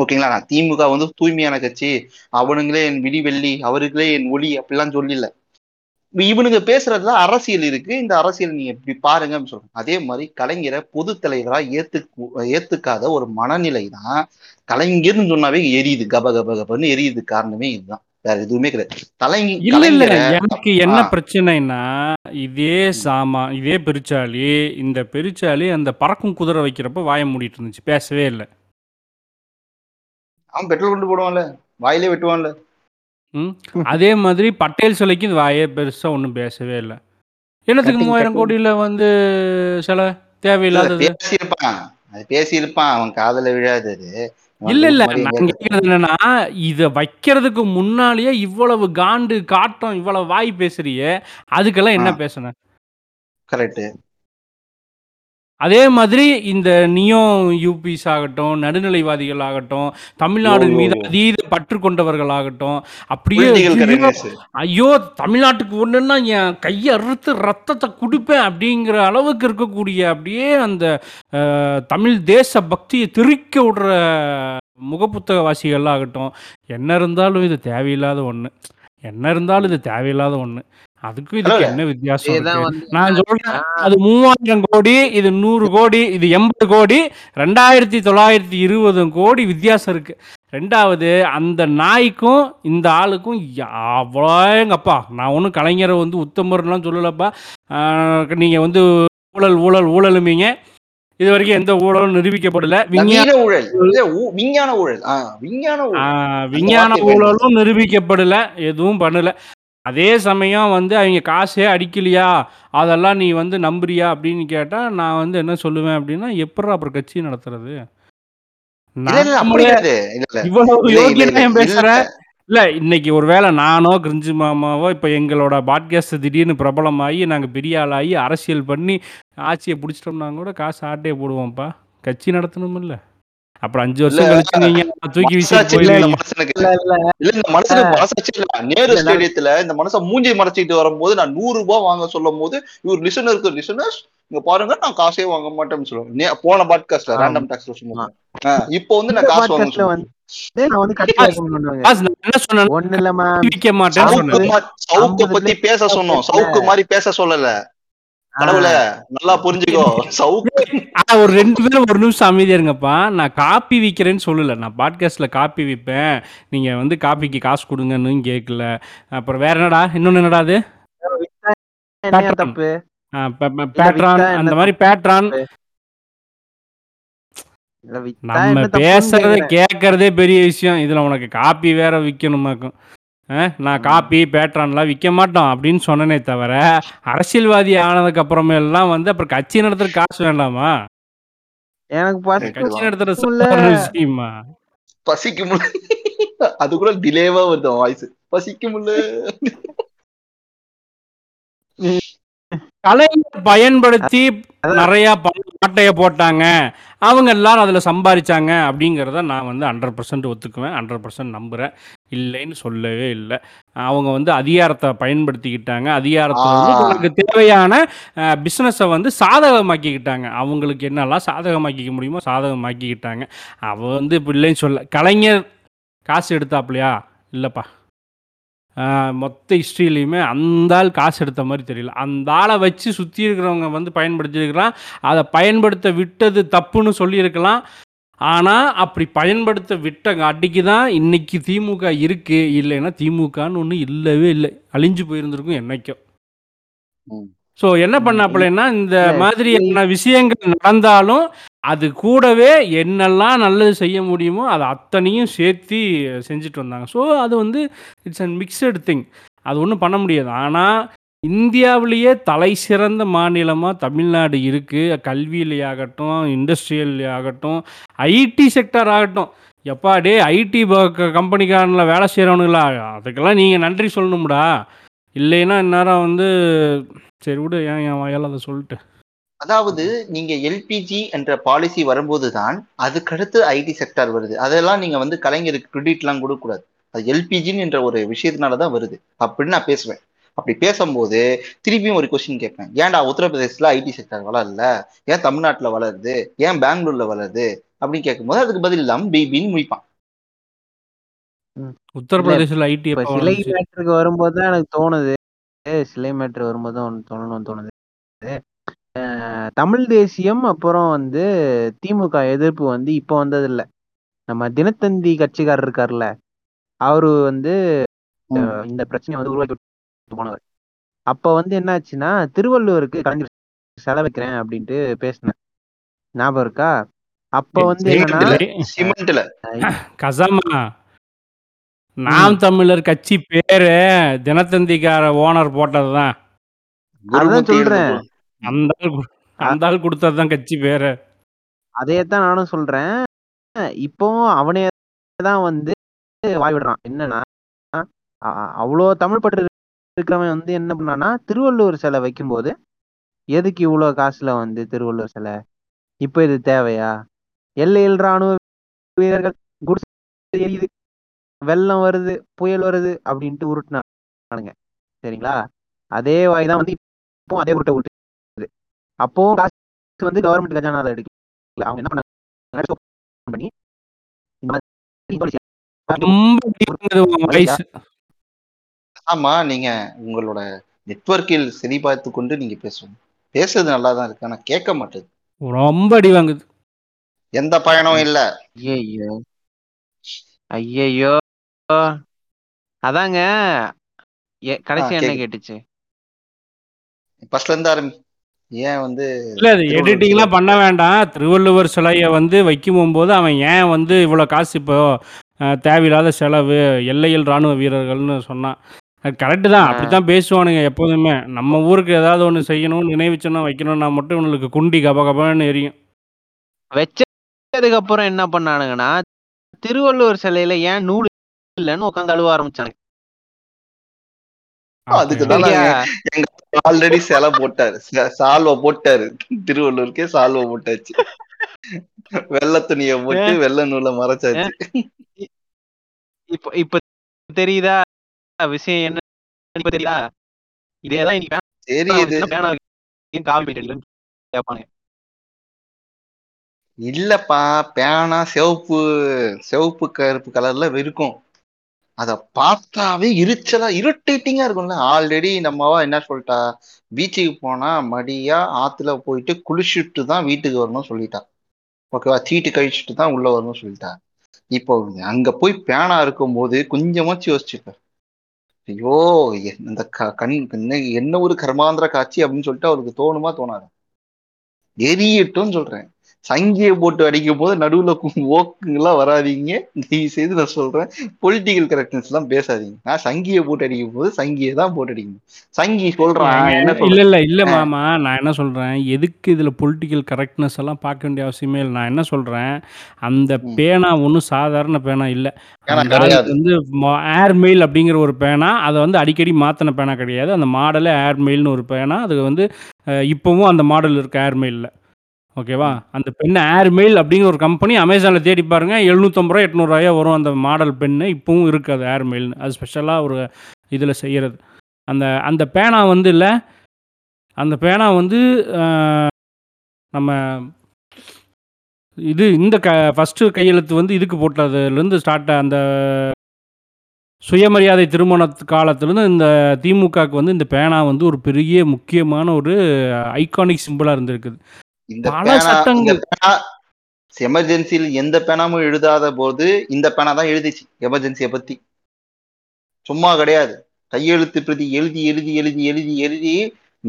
ஓகேங்களா, நான் திமுக வந்து தூய்மையான கட்சி, அவனுங்களே என் விடி வெள்ளி அவருங்களே என் ஒளி அப்படிலாம் சொல்லல. இவனுங்க பேசுறதுல அரசியல் இருக்கு, இந்த அரசியல் நீங்க இப்படி பாருங்க அப்படின்னு சொல்றாங்க. அதே மாதிரி கலைஞரை பொது தலைவரா ஏத்து ஏத்துக்காத ஒரு மனநிலை தான் கலைஞர்னு சொன்னாவே எரியுது, கப கப கபன்னு எரியுது. காரணமே இதுதான், வேற எதுவுமே கிடையாது. தலைங்க எனக்கு என்ன பிரச்சனைனா இதே சாமா இதே பெருச்சாளி இந்த பெருச்சாளி அந்த பறக்கும் குதிரை வைக்கிறப்ப வாய மூடிட்டு இருந்துச்சு, பேசவே இல்லை. அவன் பெட்ரோல் கொண்டு போடுவான்ல, வாயிலே வெட்டுவான்ல. ம், அதே மாதிரி பட்டேல் சிலைக்கு வாயே பெருசாக ஒன்றும் பேசவே இல்லை. என்னத்துக்கு மூவாயிரம் கோடியில் வந்து சில தேவையில்லாத பேசியிருப்பான், அது பேசியிருப்பான், அவன் காதல விழாது. இல்லை இல்லை நான் கேட்கறது என்னன்னா இதை வைக்கிறதுக்கு முன்னாலேயே இவ்வளவு காண்டு காட்டம் இவ்வளவு வாய் பேசுறியே, அதுக்கெல்லாம் என்ன பேசணும்? கரெக்டு. அதே மாதிரி இந்த நியோ யூபிஸ் ஆகட்டும், நடுநிலைவாதிகள் ஆகட்டும், தமிழ்நாடு மீது அதீத பற்று கொண்டவர்கள் ஆகட்டும், அப்படியே ஐயோ தமிழ்நாட்டுக்கு ஒண்ணுன்னா என் கையை அறுத்து ரத்தத்தை குடிப்பேன் அப்படிங்கிற அளவுக்கு இருக்கக்கூடிய அப்படியே அந்த தமிழ் தேச பக்தியை திரிக்க விடுற முகப்புத்தகவாசிகள் ஆகட்டும், என்ன இருந்தாலும் இது தேவையில்லாத ஒண்ணு என்ன இருந்தாலும் இது தேவையில்லாத ஒண்ணு அதுக்கும் இதுக்கு என்ன வித்தியாசம்? நான் சொல்றேன், அது மூவாயிரம் கோடி இது நூறு கோடி இது எண்பது கோடி ரெண்டாயிரத்தி தொள்ளாயிரத்தி இருபது கோடி வித்தியாசம் இருக்கு. ரெண்டாவது அந்த நாய்க்கும் இந்த ஆளுக்கும் அவ்வளோங்கப்பா, நான் ஒன்றும் கலைஞரை வந்து உத்தமர்லாம் சொல்லலப்பா. நீங்கள் வந்து ஊழல் ஊழல் ஊழலுமீங்க, இது வரைக்கும் எந்த ஊழலும் நிரூபிக்கப்படல. விஞ்ஞான ஊழல் விஞ்ஞான ஊழல் விஞ்ஞான ஊழலும் நிரூபிக்கப்படல, எதுவும் பண்ணல. அதே சமயம் வந்து அவங்க காசே அடிக்கலையா அதெல்லாம் நீ வந்து நம்புறியா அப்படின்னு கேட்டால் நான் வந்து என்ன சொல்லுவேன் அப்படின்னா எப்படா அப்புறம் கட்சி நடத்துறது? இவ்வளவு யோகியம் பேசுற இல்ல. இன்னைக்கு ஒருவேளை நானோ கிரிஞ்சு மாமாவோ இப்போ எங்களோட பாட்காஸ்ட் திடீர்னு பிரபலமாகி நாங்கள் பெரிய ஆளாகி அரசியல் பண்ணி ஆட்சியை பிடிச்சிட்டோம்னாங்க கூட காசு ஆட்டையை போடுவோம்ப்பா, கட்சி நடத்தணும் இல்லை? அப்புறம் அஞ்சு வருஷம் கழிச்சு வரும்போது நான் நூறு ரூபாய் வாங்க சொல்லும் போது இவர் லிசனருக்கு லிசனர்ஸ் இங்க பாருங்க நான் காசே வாங்க மாட்டேன்னு சொல்லுவேன். போன பாட்காஸ்ட்ல ரேண்டம் டாக்ஸ்ல சொன்னாங்க. இப்போ வந்து நான் காசு வாங்க அமைதியா இருங்கப்பா, நான் காப்பி விக்கிறேன்னு சொல்லல. நான் பாட்காஸ்ட்ல காப்பி விப்பேன், நீங்க வந்து காப்பிக்கு காசு கொடுங்கன்னு கேட்கல. அப்புறம் வேற என்னடா இன்னொன்னு என்னடா அது தப்பு பேட்ரான் அந்த மாதிரி பேட்ரான் நம்ம பேசுறத கேட்கறதே பெரிய விஷயம். இதுல உனக்கு காப்பி வேற விற்கணுமாக்கும். நான் காப்பி பேட்ரான்லாம் விற்க மாட்டோம் அப்படின்னு சொன்னனே தவிர, அரசியல்வாதி ஆனதுக்கு அப்புறமே எல்லாம் வந்து அப்புறம் கட்சி நடத்துற காசு வேண்டாமா? எனக்கு கட்சி நடத்துற விஷயமா பசிக்கும். அது கூட டிலேவா வருது வாய்ஸ். பசிக்கும் கலைஞர் பயன்படுத்தி நிறைய பாட்டைய போட்டாங்க, அவங்க எல்லாரும் அதுல சம்பாதிச்சாங்க அப்படிங்கிறத நான் வந்து ஹண்ட்ரட் பர்சன்ட் ஒத்துக்குவேன், ஹண்ட்ரட் பர்சன்ட் நம்புறேன், இல்லைன்னு சொல்லவே இல்லை. அவங்க வந்து அதிகாரத்தை பயன்படுத்திக்கிட்டாங்க, அதிகாரத்தை வந்து அவங்களுக்கு தேவையான பிஸ்னஸை வந்து சாதகமாக்கிக்கிட்டாங்க. அவங்களுக்கு என்னெல்லாம் சாதகமாக்கிக்க முடியுமோ சாதகமாக்கிக்கிட்டாங்க. அவ வந்து இப்போ இல்லைன்னு சொல்ல. கலைஞர் காசு எடுத்தாப்லையா? இல்லைப்பா, மொத்த ஹிஸ்ட்ரியிலையுமே அந்த ஆள் காசு எடுத்த மாதிரி தெரியல. அந்த ஆளை வச்சு சுற்றி இருக்கிறவங்க வந்து பயன்படுத்தியிருக்கலாம், அதை பயன்படுத்த விட்டது தப்புன்னு சொல்லியிருக்கலாம். ஆனால் அப்படி பயன்படுத்த விட்டங்க அடிக்கு தான் இன்றைக்கி திமுக இருக்குது. இல்லைன்னா திமுகன்னு ஒன்று இல்லவே இல்லை, அழிஞ்சு போயிருந்திருக்கும் என்றைக்கும். ஸோ என்ன பண்ணாப்பிள்ளைன்னா, இந்த மாதிரி என்ன விஷயங்கள் நடந்தாலும் அது கூடவே என்னெல்லாம் நல்லது செய்ய முடியுமோ அதை அத்தனையும் சேர்த்து செஞ்சுட்டு வந்தாங்க. ஸோ அது வந்து இட்ஸ் அண்ட் மிக்சடு திங், அது ஒன்றும் பண்ண முடியாது. ஆனால் இந்தியாவிலேயே தலை சிறந்த மாநிலமாக தமிழ்நாடு இருக்குது. கல்வியிலேயாகட்டும், இண்டஸ்ட்ரியல்லையாகட்டும், ஐடி செக்டர் ஆகட்டும். எப்பா டே ஐடி கம்பெனிக்காரனில் வேலை செய்கிறவனுங்களா, அதுக்கெல்லாம் நீங்கள் நன்றி சொல்லணும்டா. இல்லைன்னா இந்நேரம் வந்து சரி விடு, ஏன் என் வயல் அதை சொல்லிட்டு. அதாவது நீங்க எல்பிஜி என்ற பாலிசி வரும்போதுதான் அதுக்கடுத்து ஐடி செக்டார் வருது. அதெல்லாம் நீங்க வந்து கலைஞருக்கு கிரெடிட் எல்லாம் கொடுக்க கூடாது. அது எல்பிஜின்னு என்ற ஒரு விஷயத்தினாலதான் வருது அப்படின்னு நான் பேசுவேன். அப்படி பேசும்போது திருப்பியும் ஒரு கொஸ்டின் கேட்பேன், ஏன்டா உத்தரப்பிரதேசத்துல ஐடி செக்டார் வளரல, ஏன் தமிழ்நாட்டுல வளருது, ஏன் பெங்களூர்ல வளருது அப்படின்னு கேட்கும்போது அதுக்கு பதில் இல்லாம பிபின்னு முடிப்பான். உத்தரப்பிரதேசத்துல ஐடி சிலை மேட்டருக்கு வரும்போது தான் எனக்கு தோணுது, சிலை மேட்டர் வரும்போது தான் தோணணும்னு தோணுது. தமிழ் தேசியம் அப்புறம் வந்து திமுக எதிர்ப்பு வந்து இப்போ வந்தது இல்லை. நம்ம தினத்தந்தி கட்சிக்காரர் இருக்கார்ல, அவரு வந்து இந்த பிரச்சனையை வந்து உருவாக்கி போனவர். அப்போ வந்து என்ன ஆச்சுன்னா, திருவள்ளுவருக்கு கலைஞர் செலவு வைக்கிறேன் அப்படின்ட்டு பேசினேன், ஞாபகம் இருக்கா? அப்போ வந்து என்னன்னா, நாம் தமிழர் கட்சி பேரு தினத்தந்திக்கார ஓனர் போட்டதுதான். அதான் சொல்றேன், கட்சி பேர அதேதான் நானும் சொல்றேன். இப்போ அவனே தான் வந்து வாய்விடுறான். என்னன்னா, அவ்வளோ தமிழ் பற்று இருக்கிறவன் வந்து என்ன பண்ணான்னா, திருவள்ளுவர் சிலை வைக்கும்போது எதுக்கு இவ்வளோ காசுல வந்து திருவள்ளுவர் சிலை, இப்போ இது தேவையா? எல்லையில் ராணுவ வீரர்கள், குடிசை, வெள்ளம் வருது, புயல் வருது அப்படின்ட்டு உருட்டுனானுங்க, சரிங்களா? அதே வாய்தான் வந்து இப்போ அதே உருட்டை உருட்டு. அப்போ காசு வந்து கவர்மெண்ட் கஜானால எடுக்கல. அவங்க என்ன பண்ணாங்க? ஆமா, நீங்க உங்களோட நெட்வொர்க்கில் சரி பார்த்து கொண்டு நீங்க பேசுங்க. பேசுறது நல்லா தான் இருக்கு, ஆனா கேட்க மாட்டேது, ரொம்ப அடி வாங்குது. எந்த பயனும் இல்ல. ஐயோ ஐயோ, அதாங்க கடைசி என்ன கேட்டுச்சு? ஃபர்ஸ்ட்ல இருந்து ஆரம்பி. ஏன் வந்து இல்லை, அது எடிட்டிங்லாம் பண்ண வேண்டாம். திருவள்ளுவர் சிலையை வந்து வைக்கும் போது அவன் ஏன் வந்து இவ்வளோ காசு இப்போ தேவையில்லாத செலவு, எல்லையில் ராணுவ வீரர்கள்னு சொன்னான். அது கரெக்டு தான், அப்படி தான் பேசுவானுங்க எப்போதுமே. நம்ம ஊருக்கு ஏதாவது ஒன்று செய்யணும், நினைவுச்சின்னம் வைக்கணும்னா மட்டும் இவங்களுக்கு குண்டி கபகபான்னு எரியும். வச்சதுக்கப்புறம் என்ன பண்ணானுங்கன்னா, திருவள்ளுவர் சிலையில் ஏன் நூல் இல்லைன்னு உட்காந்து அழுவ ஆரம்பிச்சானுங்க. ஆல்ரெடி சிலை போட்டாரு, சால்வ போட்டாரு, திருவள்ளூருக்கே சால்வ போட்டாச்சு, வெள்ள துணிய போட்டு வெள்ள நூலை மறைச்சாச்சு. இப்ப இப்ப தெரியுதா விஷயம் என்ன? இப்ப தெரியுதா? இதேதான் இன்னைக்கு தெரியுது. காவி கேட்பாங்க இல்லப்பா, பேனா சிவப்பு சிவப்பு கருப்பு கலர்ல இருக்கும். அத பார்த்தாவே இருச்சலா இரிட்டேட்டிங்கா இருக்கும்ல. ஆல்ரெடி நம்மவா என்ன சொல்லிட்டா, பீச்சுக்கு போனா மடியா ஆத்துல போயிட்டு குளிச்சுட்டு தான் வீட்டுக்கு வரணும்னு சொல்லிட்டா. ஓகேவா, சீட்டு கழிச்சுட்டு தான் உள்ள வரணும்னு சொல்லிட்டா. இப்போ அங்க போய் பேனா இருக்கும் போது கொஞ்சமாச்சு யோசிச்சுப்பேன், ஐயோ இந்த க கண் என்ன என்ன ஒரு கர்மாந்திர காட்சி அப்படின்னு சொல்லிட்டு அவருக்கு தோணுமா தோணாது? எரியட்டும்னு சொல்றேன். சங்கியை போட்டு அடிக்கும் போது நடுவுல ஓக்குங்கெல்லாம் வராதிங்க தயவு செய்து. நான் சொல்றேன், பொலிட்டிக்கல் கரெக்ட்னஸ் எல்லாம் பேசாதீங்க. நான் சங்கியை போட்டு அடிக்கும் போது சங்கியை தான் போட்டு அடிக்கணும். சங்கி சொல்றான் இல்ல இல்ல இல்ல மாமா, நான் என்ன சொல்றேன், எதுக்கு இதுல பொலிட்டிக்கல் கரெக்ட்னஸ் எல்லாம் பார்க்க வேண்டிய அவசியமே இல்லை. நான் என்ன சொல்றேன், அந்த பேனா ஒன்றும் சாதாரண பேனா இல்லை. வந்து ஏர்மெயில் அப்படிங்கிற ஒரு பேனா, அதை வந்து அடிக்கடி மாத்தின பேனா கிடையாது. அந்த மாடலே ஏர்மெயில்னு ஒரு பேனா, அது வந்து இப்பவும் அந்த மாடல் இருக்கு ஏர்மெயில்ல. ஓகேவா, அந்த பெண்ணு ஏர்மெயில் அப்படிங்கிற ஒரு கம்பெனி, அமேசானில் தேடி பாருங்கள், எழுநூற்றம்பது ரூபா எட்நூறுரூவாயா வரும் அந்த மாடல் பெண்ணு. இப்பவும் இருக்குது அது ஏர்மெயில்னு, அது ஸ்பெஷலாக ஒரு இதில் செய்கிறது. அந்த அந்த பேனா வந்து இல்லை, அந்த பேனா வந்து நம்ம இது இந்த க ஃபஸ்ட்டு கையெழுத்து வந்து இதுக்கு போட்டதுலேருந்து ஸ்டார்ட். அந்த சுயமரியாதை திருமண காலத்துலேருந்து இந்த திமுகவுக்கு வந்து இந்த பேனா வந்து ஒரு பெரிய முக்கியமான ஒரு ஐகானிக் சிம்பிளாக இருந்திருக்குது. எமர்ஜென்சியில் எந்த பேனாமும் எழுதாத போது இந்த பேனா தான் எழுதிச்சு எமர்ஜென்சியை பத்தி. சும்மா கிடையாது, கையெழுத்து பிரதி எழுதி எழுதி எழுதி எழுதி எழுதி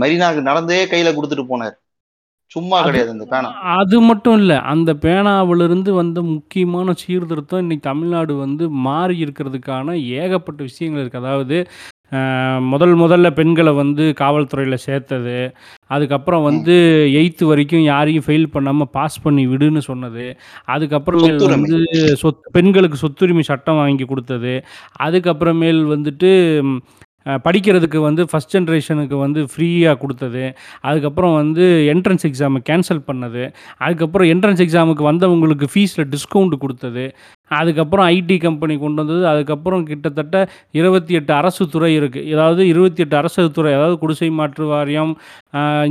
மரினாவுக்கு நடந்தே கையில கொடுத்துட்டு போனார். சும்மா கிடையாது அந்த பேனா. அது மட்டும் இல்ல, அந்த பேனாவிலிருந்து வந்த முக்கியமான சீர்திருத்தம் இன்னைக்கு தமிழ்நாடு வந்து மாறி இருக்கிறதுக்கான ஏகப்பட்ட விஷயங்கள் இருக்கு. அதாவது முதல் முதல்ல பெண்களை வந்து காவல்துறையில் சேர்த்தது, அதுக்கப்புறம் வந்து எயித்து வரைக்கும் யாரையும் ஃபெயில் பண்ணாமல் பாஸ் பண்ணி விடுன்னு சொன்னது, அதுக்கப்புறமேல் வந்து சொத் பெண்களுக்கு சொத்துரிமை சட்டம் வாங்கி கொடுத்தது, அதுக்கப்புறமேல் வந்துட்டு படிக்கிறதுக்கு வந்து ஃபஸ்ட் ஜென்ரேஷனுக்கு வந்து ஃப்ரீயாக கொடுத்தது, அதுக்கப்புறம் வந்து என்ட்ரன்ஸ் எக்ஸாமை கேன்சல் பண்ணது, அதுக்கப்புறம் என்ட்ரன்ஸ் எக்ஸாமுக்கு வந்தவங்களுக்கு ஃபீஸில் டிஸ்கவுண்ட் கொடுத்தது, அதுக்கப்புறம் ஐடி கம்பெனி கொண்டு வந்தது, அதுக்கப்புறம் கிட்டத்தட்ட இருபத்தி எட்டு அரசு துறை இருக்குது. ஏதாவது இருபத்தி எட்டு அரசு துறை, அதாவது குடிசை மாற்று வாரியம்,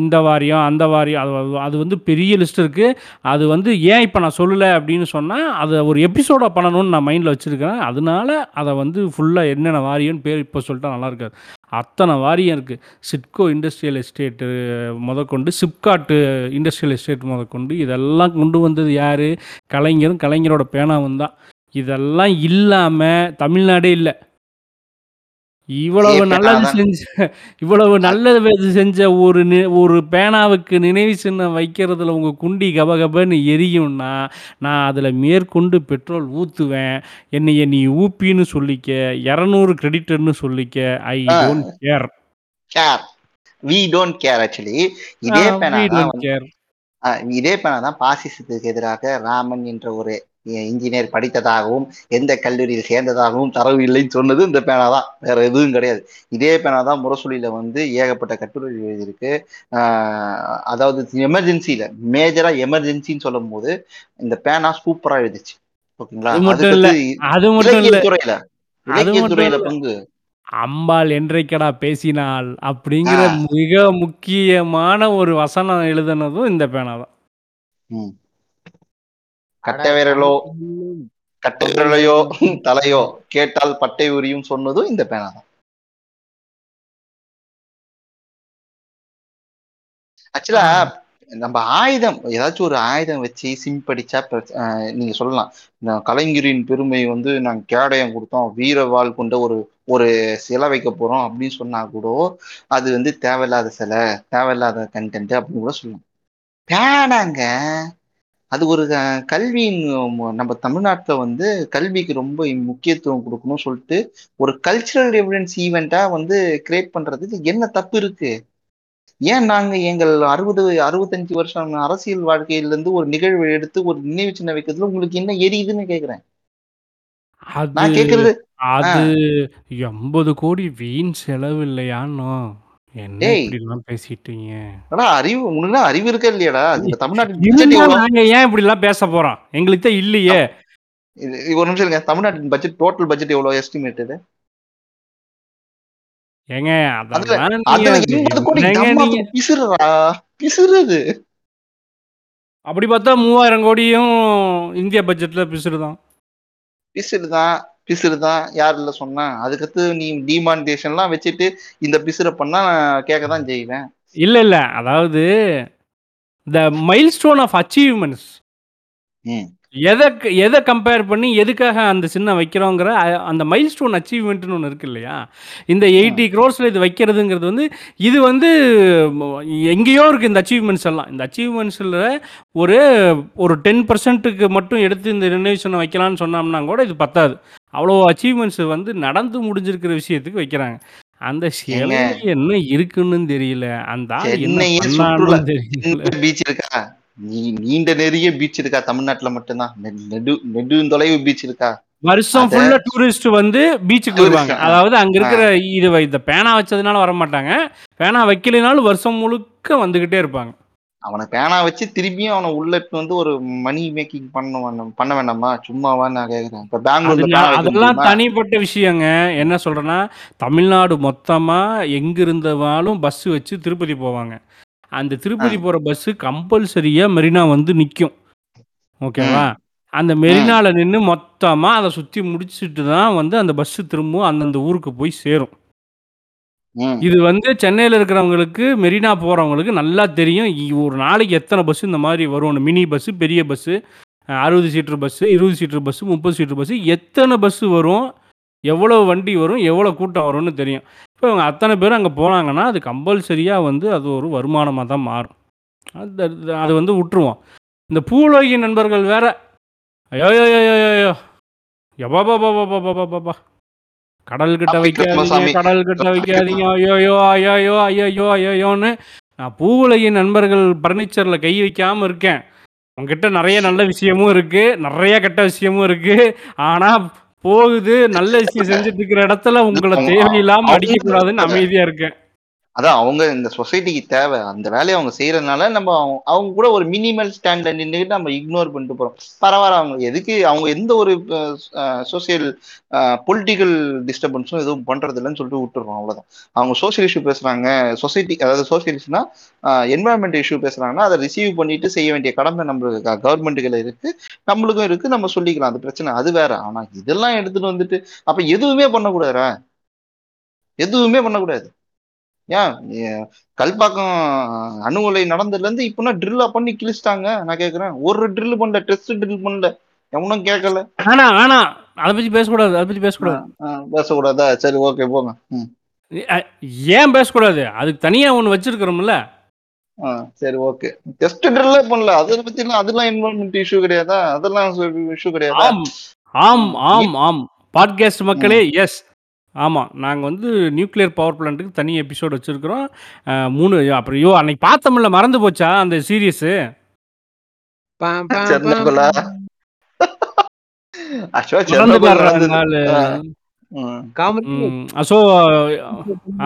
இந்த வாரியம், அந்த வாரியம், அது அது வந்து பெரிய லிஸ்ட் இருக்குது. அது வந்து ஏன் இப்போ நான் சொல்லலை அப்படின்னு சொன்னால் அதை ஒரு எபிசோடாக பண்ணணும்னு நான் மைண்டில் வச்சுருக்கிறேன். அதனால அதை வந்து ஃபுல்லாக என்னென்ன வாரியம்னு பேர் இப்போ சொல்லிட்டா நல்லா இருக்காது. அத்தனை வாரியம் இருக்குது. சிட்கோ இண்டஸ்ட்ரியல் எஸ்டேட்டு முதற்கொண்டு, சிப்காட்டு இண்டஸ்ட்ரியல் எஸ்டேட் முதற்கொண்டு, இதெல்லாம் கொண்டு வந்தது யார்? கலைஞரும் கலைஞரோட பேனாவும் தான். இதெல்லாம் இல்லாமல் தமிழ்நாடே இல்லை. இவ்வளவு நல்லது செஞ்ச இவ்வளவு நல்லது செஞ்ச ஒரு ஒரு பேனாவுக்கு நினைவு சின்னம் வைக்கிறதுல உங்கள் குண்டி கபகபன்னு எரியும்னா நான் அதில் மேற்கொண்டு பெட்ரோல் ஊற்றுவேன். என்னைய நீ ஊப்பின்னு சொல்லிக்க, இரநூறு கிரெடிட்னு சொல்லிக்க, I don't care care we don't care actually இதே பேனா கேர் இதே பேனா தான் பாசிசத்துக்கு எதிராக ராமன் என்ற ஒரு இன்ஜினியர் படித்ததாகவும் எந்த கல்லூரியில் சேர்ந்ததாகவும் தரவு இல்லைன்னு சொன்னது இந்த பேனா தான், வேற எதுவும் கிடையாது. இதே பேனா தான் முரசொலியில வந்து ஏகப்பட்ட கட்டுரை எழுதியிருக்கு. ஆஹ் அதாவது எமர்ஜென்சியில மேஜரா எமர்ஜென்சின்னு சொல்லும் போது இந்த பேனா சூப்பரா எழுதிச்சு. ஓகேங்களா, இலக்கியத்துறையில இலக்கியத்துறையில பங்கு. அம்பாள் என்றைக்கடா பேசினாள் அப்படிங்கிற மிக முக்கியமான ஒரு வசனம் எழுதுனதும் இந்த பேனா தான். கட்டவேரலோ கட்டவேரலையோ தலையோ கேட்டால் பட்டை உரியும் சொன்னதும் இந்த பேனா தான். ஆக்சுவலா நம்ம ஆயுதம், ஏதாச்சும் ஒரு ஆயுதம் வச்சு சிம்படிச்சா நீங்க சொல்லலாம் கலைஞரின் பெருமை வந்து நாங்க கேடயம் கொடுத்தோம், வீரவாள் கொண்ட ஒரு ஒரு சிலை வைக்க போறோம் அப்படின்னு சொன்னா கூட அது வந்து தேவையில்லாத சிலை, தேவையில்லாத கண்டென்ட் அப்படின்னு கூட சொல்லலாம். பேனாங்க அது ஒரு கல்வியின், நம்ம தமிழ்நாட்டில் வந்து கல்விக்கு ரொம்ப முக்கியத்துவம் கொடுக்கணும்னு சொல்லிட்டு ஒரு கல்ச்சுரல் எவிடன்ஸ் ஈவெண்ட்டாக வந்து கிரியேட் பண்ணுறதுக்கு என்ன தப்பு இருக்குது? ஏன் நாங்கள் எங்கள் அறுபது அறுபத்தஞ்சு வருஷம் அரசியல் வாழ்க்கையிலேருந்து ஒரு நிகழ்வு எடுத்து ஒரு நினைவு சின்ன வைக்கிறதுல உங்களுக்கு என்ன எரியுதுன்னு கேட்குறேன். நான் கேட்குறது அது எண்பது கோடி வீண் செலவு இல்லையானோ பேசிட்டீங்க. அறிவு இருக்கா இல்லையாடா? தமிழ்நாட்டின் பேச போறோம், எங்களுக்கு தான் இல்லையே. ஒரு நிமிஷம் இருங்க, தமிழ்நாட்டின் பட்ஜெட் டோட்டல் பட்ஜெட் எவ்வளவு எஸ்டிமேட்டட்? ஏங்க எண்பது கோடி. பிசுறா பிசுறது அப்படி பார்த்தா மூவாயிரம் கோடியும் இந்திய பட்ஜெட்ல பிசுறு தான். பிசுறு தான் பிசுறு தான் யார் இல்லை சொன்னா. அதுக்கடுத்து நீ டிமானிட்டேஷன்லாம் வச்சுட்டு இந்த பிசுறை பண்ணா கேட்க தான் செய்வேன். இல்லை இல்லை, அதாவது the milestone of achievements எதை எதை கம்பேர் பண்ணி எதுக்காக அந்த சின்ன வைக்கிறோங்கிற அந்த மைல் ஸ்டோன் அச்சீவ்மெண்ட்னு ஒன்று இருக்கு இல்லையா. இந்த எயிட்டி க்ரோர்ஸில் இது வைக்கிறதுங்கிறது வந்து இது வந்து எங்கேயோ இருக்குது இந்த அச்சீவ்மெண்ட்ஸ் எல்லாம். இந்த அச்சீவ்மெண்ட்ஸில் ஒரு ஒரு டென் பர்சன்ட்டுக்கு மட்டும் எடுத்து இந்த ரினோவேஷனை வைக்கலான்னு சொன்னோம்னா கூட இது பத்தாது. அவ்வளோ அச்சீவ்மெண்ட்ஸ் வந்து நடந்து முடிஞ்சிருக்கிற விஷயத்துக்கு வைக்கிறாங்க. அந்த சேலைக்கு என்ன இருக்குன்னு தெரியல. அந்த பீச் இருக்கா, நீ நீண்ட நெறிய பீச் இருக்கா தமிழ்நாட்டுல மட்டும்தான், நெடு நெடுந்தொலைவு பீச் இருக்கா. வருஷம் ஃபுல்லா டூரிஸ்ட் வந்து பீச்சுக்கு வருவாங்க. அதாவது அங்க இருக்கிற இது இந்த பேனா வச்சதுனால வர மாட்டாங்க, பேனா வைக்கலனாலும் வருஷம் முழுக்க வந்துகிட்டே இருப்பாங்க. அவனை பேனா வச்சு திரும்பியும் அவனை உள்ள இப்போ வந்து ஒரு மணி மேக்கிங் பண்ண பண்ண வேண்டாமா சும்மாவா நான் கேட்குறேன். இப்போ பெங்களூர்ல அதெல்லாம் தனிப்பட்ட விஷயங்க. என்ன சொல்றேன்னா தமிழ்நாடு மொத்தமா எங்கிருந்தாலும் பஸ் வச்சு திருப்பதி போவாங்க. அந்த திருப்பதி போற பஸ் கம்பல்சரியா மெரினா வந்து நிற்கும், ஓகேவா. அந்த மெரினால நின்று மொத்தமா அதை சுத்தி முடிச்சுட்டு தான் வந்து அந்த பஸ் திரும்பவும் அந்தந்த ஊருக்கு போய் சேரும். இது வந்து சென்னையில் இருக்கிறவங்களுக்கு மெரினா போகிறவங்களுக்கு நல்லா தெரியும். ஒரு நாளைக்கு எத்தனை பஸ்ஸு இந்த மாதிரி வரும், மினி பஸ்ஸு, பெரிய பஸ்ஸு, அறுபது சீட்ரு பஸ்ஸு, இருபது சீட்ரு பஸ்ஸு, முப்பது சீட்ரு பஸ்ஸு, எத்தனை பஸ்ஸு வரும், எவ்வளோ வண்டி வரும், எவ்வளோ கூட்டம் வரும்னு தெரியும். இப்போ இவங்க அத்தனை பேரும் அங்கே போனாங்கன்னா அது கம்பல்சரியாக வந்து அது ஒரு வருமானமாக தான் மாறும். அது அது வந்து விட்டுருவோம். இந்த பூலோகி நண்பர்கள் வேற ஐயோ யோயோ எபா பாபா பாபா பாபா பாபா கடல் கிட்ட வைக்காதீங்க, கடல் கிட்ட வைக்காதீங்க, ஐயோயோ ஐயோயோ ஐயோயோ ஐயோயோன்னு நான் பூவுலகின் நண்பர்கள் பர்னிச்சர்ல கை வைக்காம இருக்கேன். உங்ககிட்ட நிறைய நல்ல விஷயமும் இருக்கு, நிறைய கெட்ட விஷயமும் இருக்கு. ஆனா போகுது நல்ல விஷயம் செஞ்சுட்டு இருக்கிற இடத்துல உங்களை தேவையில்லாம அடிக்கக்கூடாதுன்னு அமைதியா இருக்கேன். அதான் அவங்க இந்த சொசைட்டிக்கு தேவை, அந்த வேலையை அவங்க செய்யறதுனால நம்ம அவங்க கூட ஒரு மினிமல் ஸ்டாண்டர்ட் நின்றுக்கிட்டு நம்ம இக்னோர் பண்ணிட்டு போறோம். பரவாயில்ல, அவங்க எதுக்கு அவங்க எந்த ஒரு சோசியல் பொலிட்டிக்கல் டிஸ்டர்பன்ஸும் எதுவும் பண்றது இல்லைன்னு சொல்லிட்டு விட்டுருவோம், அவ்வளோதான். அவங்க சோசியல் இஷ்யூ பேசுறாங்க, சொசைட்டி அதாவது சோசியல் இஷ்யூனா என்வரான்மெண்ட் இஷ்யூ பேசுறாங்கன்னா அதை ரிசீவ் பண்ணிட்டு செய்ய வேண்டிய கடமை நம்மளுக்கு கவர்மெண்ட்டுகள் இருக்கு, நம்மளுக்கும் இருக்கு, நம்ம சொல்லிக்கலாம், அது பிரச்சனை, அது வேற. ஆனா இதெல்லாம் எடுத்துட்டு வந்துட்டு அப்ப எதுவுமே பண்ணக்கூடாதுரா, எதுவுமே பண்ணக்கூடாது. ஏன் கல்பாக்கம் அணு உலை நடந்ததுல இருந்து இப்பனா ட்ரில்லா பண்ணி கிழிச்சிட்டாங்க. நான் கேக்குறேன், ஒரு ட்ரில் பண்ணல, டெஸ்ட் ட்ரில் பண்ணல, எவனும் கேட்கல. ஆனா ஆனா அதை பத்தி பேசக்கூடாது, அதை பத்தி பேசக்கூடாது, பேசக்கூடாதா? சரி, ஓகே, போங்க. ஏன் பேசக்கூடாது? அதுக்கு தனியா ஒண்ணு வச்சிருக்கிறோம்ல. சரி, ஓகே, டெஸ்ட் ட்ரில்லே பண்ணல, அதை பத்தி அதெல்லாம் என்வரன்மெண்ட் இஷ்யூ கிடையாதா? அதெல்லாம் இஷ்யூ கிடையாதா? ஆம் ஆம் ஆம் பாட்காஸ்ட் மக்களே, எஸ், ஆமாம், நாங்கள் வந்து நியூக்ளியர் பவர் பிளான்ட்டுக்கு தனி எபிசோடு வச்சுருக்கிறோம். மூணு அப்புறம் ஐயோ அன்னைக்கு பார்த்தோம்ல, மறந்து போச்சா அந்த சீரியஸு? ஸோ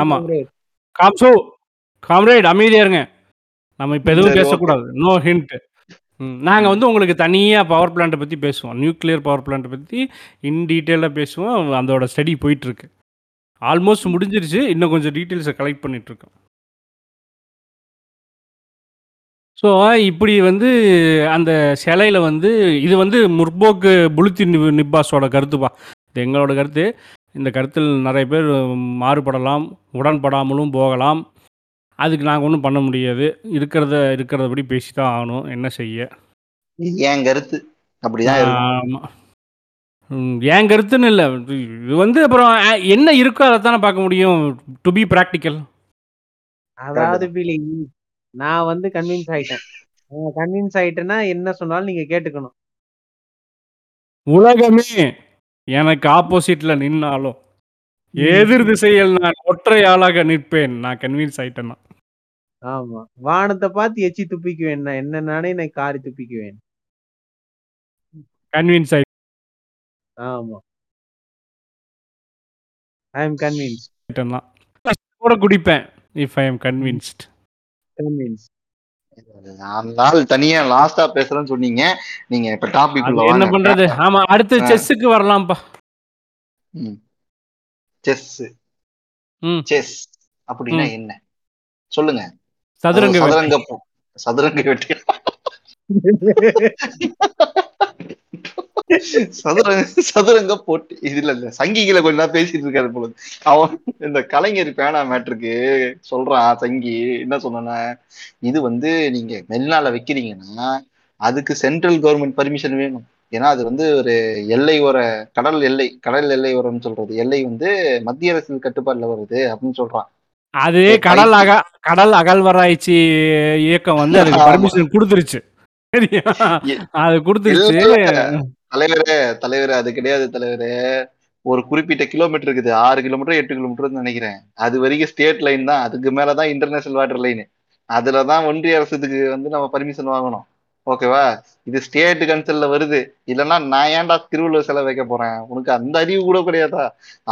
ஆமாம், காம்சோ காம்ரேட் அமைதியாக இருங்க, நம்ம இப்போ எதுவும் பேசக்கூடாது, நோ ஹிண்ட். நாங்கள் வந்து உங்களுக்கு தனியாக பவர் பிளான்ட்டை பற்றி பேசுவோம், நியூக்ளியர் பவர் பிளான்ட்டை பற்றி இன் டீட்டெயிலாக பேசுவோம். அதோட ஸ்டடி போயிட்டுருக்கு, ஆல்மோஸ்ட் முடிஞ்சிருச்சு, இன்னும் கொஞ்சம் டீட்டெயில்ஸை கலெக்ட் பண்ணிகிட்ருக்கோம். ஸோ இப்படி வந்து அந்த சிலையில் வந்து இது வந்து முற்போக்கு புளுத்தி நிப்பாஸோட கருத்துப்பா, இது எங்களோட கருத்து. இந்த கருத்தில் நிறைய பேர் மாறுபடலாம், உடன்படாமலும் போகலாம். அதுக்கு நாங்கள் ஒன்றும் பண்ண முடியாது, இருக்கிறத இருக்கிறதபடி பேசி தான் ஆகணும், என்ன செய்ய. என் கருத்து அப்படிதான், என் கருத்துன்னு இல்லை, இது வந்து அப்புறம் என்ன இருக்கோ அதை தானே பார்க்க முடியும், டு பி ப்ராக்டிக்கல். அதாவது நான் வந்து கன்வின்ஸ் ஆகிட்டேன், கன்வின்ஸ் ஆகிட்டேன்னா என்ன சொன்னாலும் நீங்கள் கேட்டுக்கணும். உலகமே எனக்கு ஆப்போசிட்டில் நின்னாலும் எதிர் திசையில் நான் ஒற்றையாளாக நிற்பேன், நான் கன்வின்ஸ் ஆயிட்டேன்னா. ஆமா, வானத்தை பார்த்து எச்சி துப்பிக்குவேன், நான் என்ன நானே நான் காரி துப்பிக்குவேன், கன்வின்ஸ் ஆயி. ஆமா, ஐ அம் கன்வின்ஸ்ட் ஆயிட்டேன்னா கூட குடிப்பேன். If I am convinced convinced நான் நாள் தனியா லாஸ்டா பேசுறேன்னு சொன்னீங்க நீங்க. இப்ப டாபிக் உள்ள என்ன பண்றது? ஆமா, அடுத்து செஸ்ஸுக்கு வரலாம்பா. ம் செஸ் செஸ் அப்படின்னா என்ன சொல்லுங்க? சதுரங்க சதுரங்க சதுரங்க வெட்டி சதுரங்க சதுரங்க போட்டி இதுல இல்ல சங்கிகளை கொஞ்ச நேரம் பேசிட்டு இருக்காரு போல. அவன் இந்த கலைஞர் பேனா மேட்டருக்கு சொல்றான் சங்கி, என்ன சொன்னா, இது வந்து நீங்க மெல்நாள வைக்கிறீங்கன்னா அதுக்கு சென்ட்ரல் கவர்மெண்ட் பர்மிஷன் வேணும். ஏன்னா அது வந்து ஒரு எல்லை ஓர கடல் எல்லை கடல் எல்லை ஓரம்னு சொல்றது எல்லை வந்து மத்திய அரசு கட்டுப்பாடுல வருது அப்படின்னு சொல்றான். அது கடல் அக கடல் அகழ்வராய்ச்சி இயக்கம் வந்து அதுக்கு பர்மிஷன் கொடுத்துருச்சு. அது கொடுத்துருச்சு தலைவரே தலைவரே அது கிடையாது தலைவரே. ஒரு குறிப்பிட்ட கிலோமீட்டர் இருக்குது, ஆறு கிலோமீட்டர் எட்டு கிலோமீட்டர் நினைக்கிறேன். அது வரைக்கும் ஸ்டேட் லைன் தான், அதுக்கு மேலதான் இன்டர்நேஷனல் வாட்டர் லைன். அதுலதான் ஒன்றிய அரசுக்கு வந்து நம்ம பர்மிஷன் வாங்கணும். ஓகேவா, இது ஸ்டேட் கன்சல்ல வருது. இல்லைன்னா நான் ஏன்டா திருவள்ளுவர் சிலை வைக்க போறேன்? உனக்கு அந்த அறிவு கூட கிடையாதா?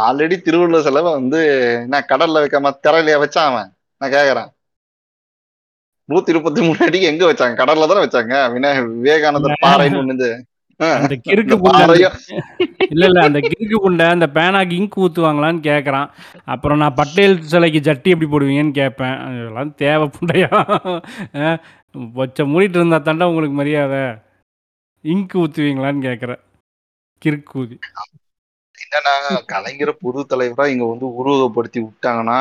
ஆல்ரெடி திருவள்ளுவர் சிலை வந்து நான் கடல்ல வைக்காம திரையில வச்சான் அவன். நான் கேக்குறேன், நூத்தி இருபத்தி மூணு அடிக்கு எங்க வச்சாங்க? கடல்ல தானே வச்சாங்க. வினா விவேகானந்தர் பாறைன்னு ஒண்ணு இல்ல இல்ல அந்த கிறுக்கு குண்டை அந்த பேனாக்கு இங்கு ஊத்துவாங்களான்னு கேட்கறான். அப்புறம் நான் பட்டேல் சிலைக்கு ஜட்டி எப்படி போடுவீங்கன்னு கேட்பேன். அதெல்லாம் தேவை புண்டையா, மூடிட்டு இருந்தா தாண்டா உங்களுக்கு மரியாதை. இங்கு ஊத்துவீங்களான்னு கேட்கறேன். கிறுக்கு ஊதி என்னன்னா கலைஞரை பொது தலைவரா இங்க வந்து உருவகப்படுத்தி விட்டாங்கன்னா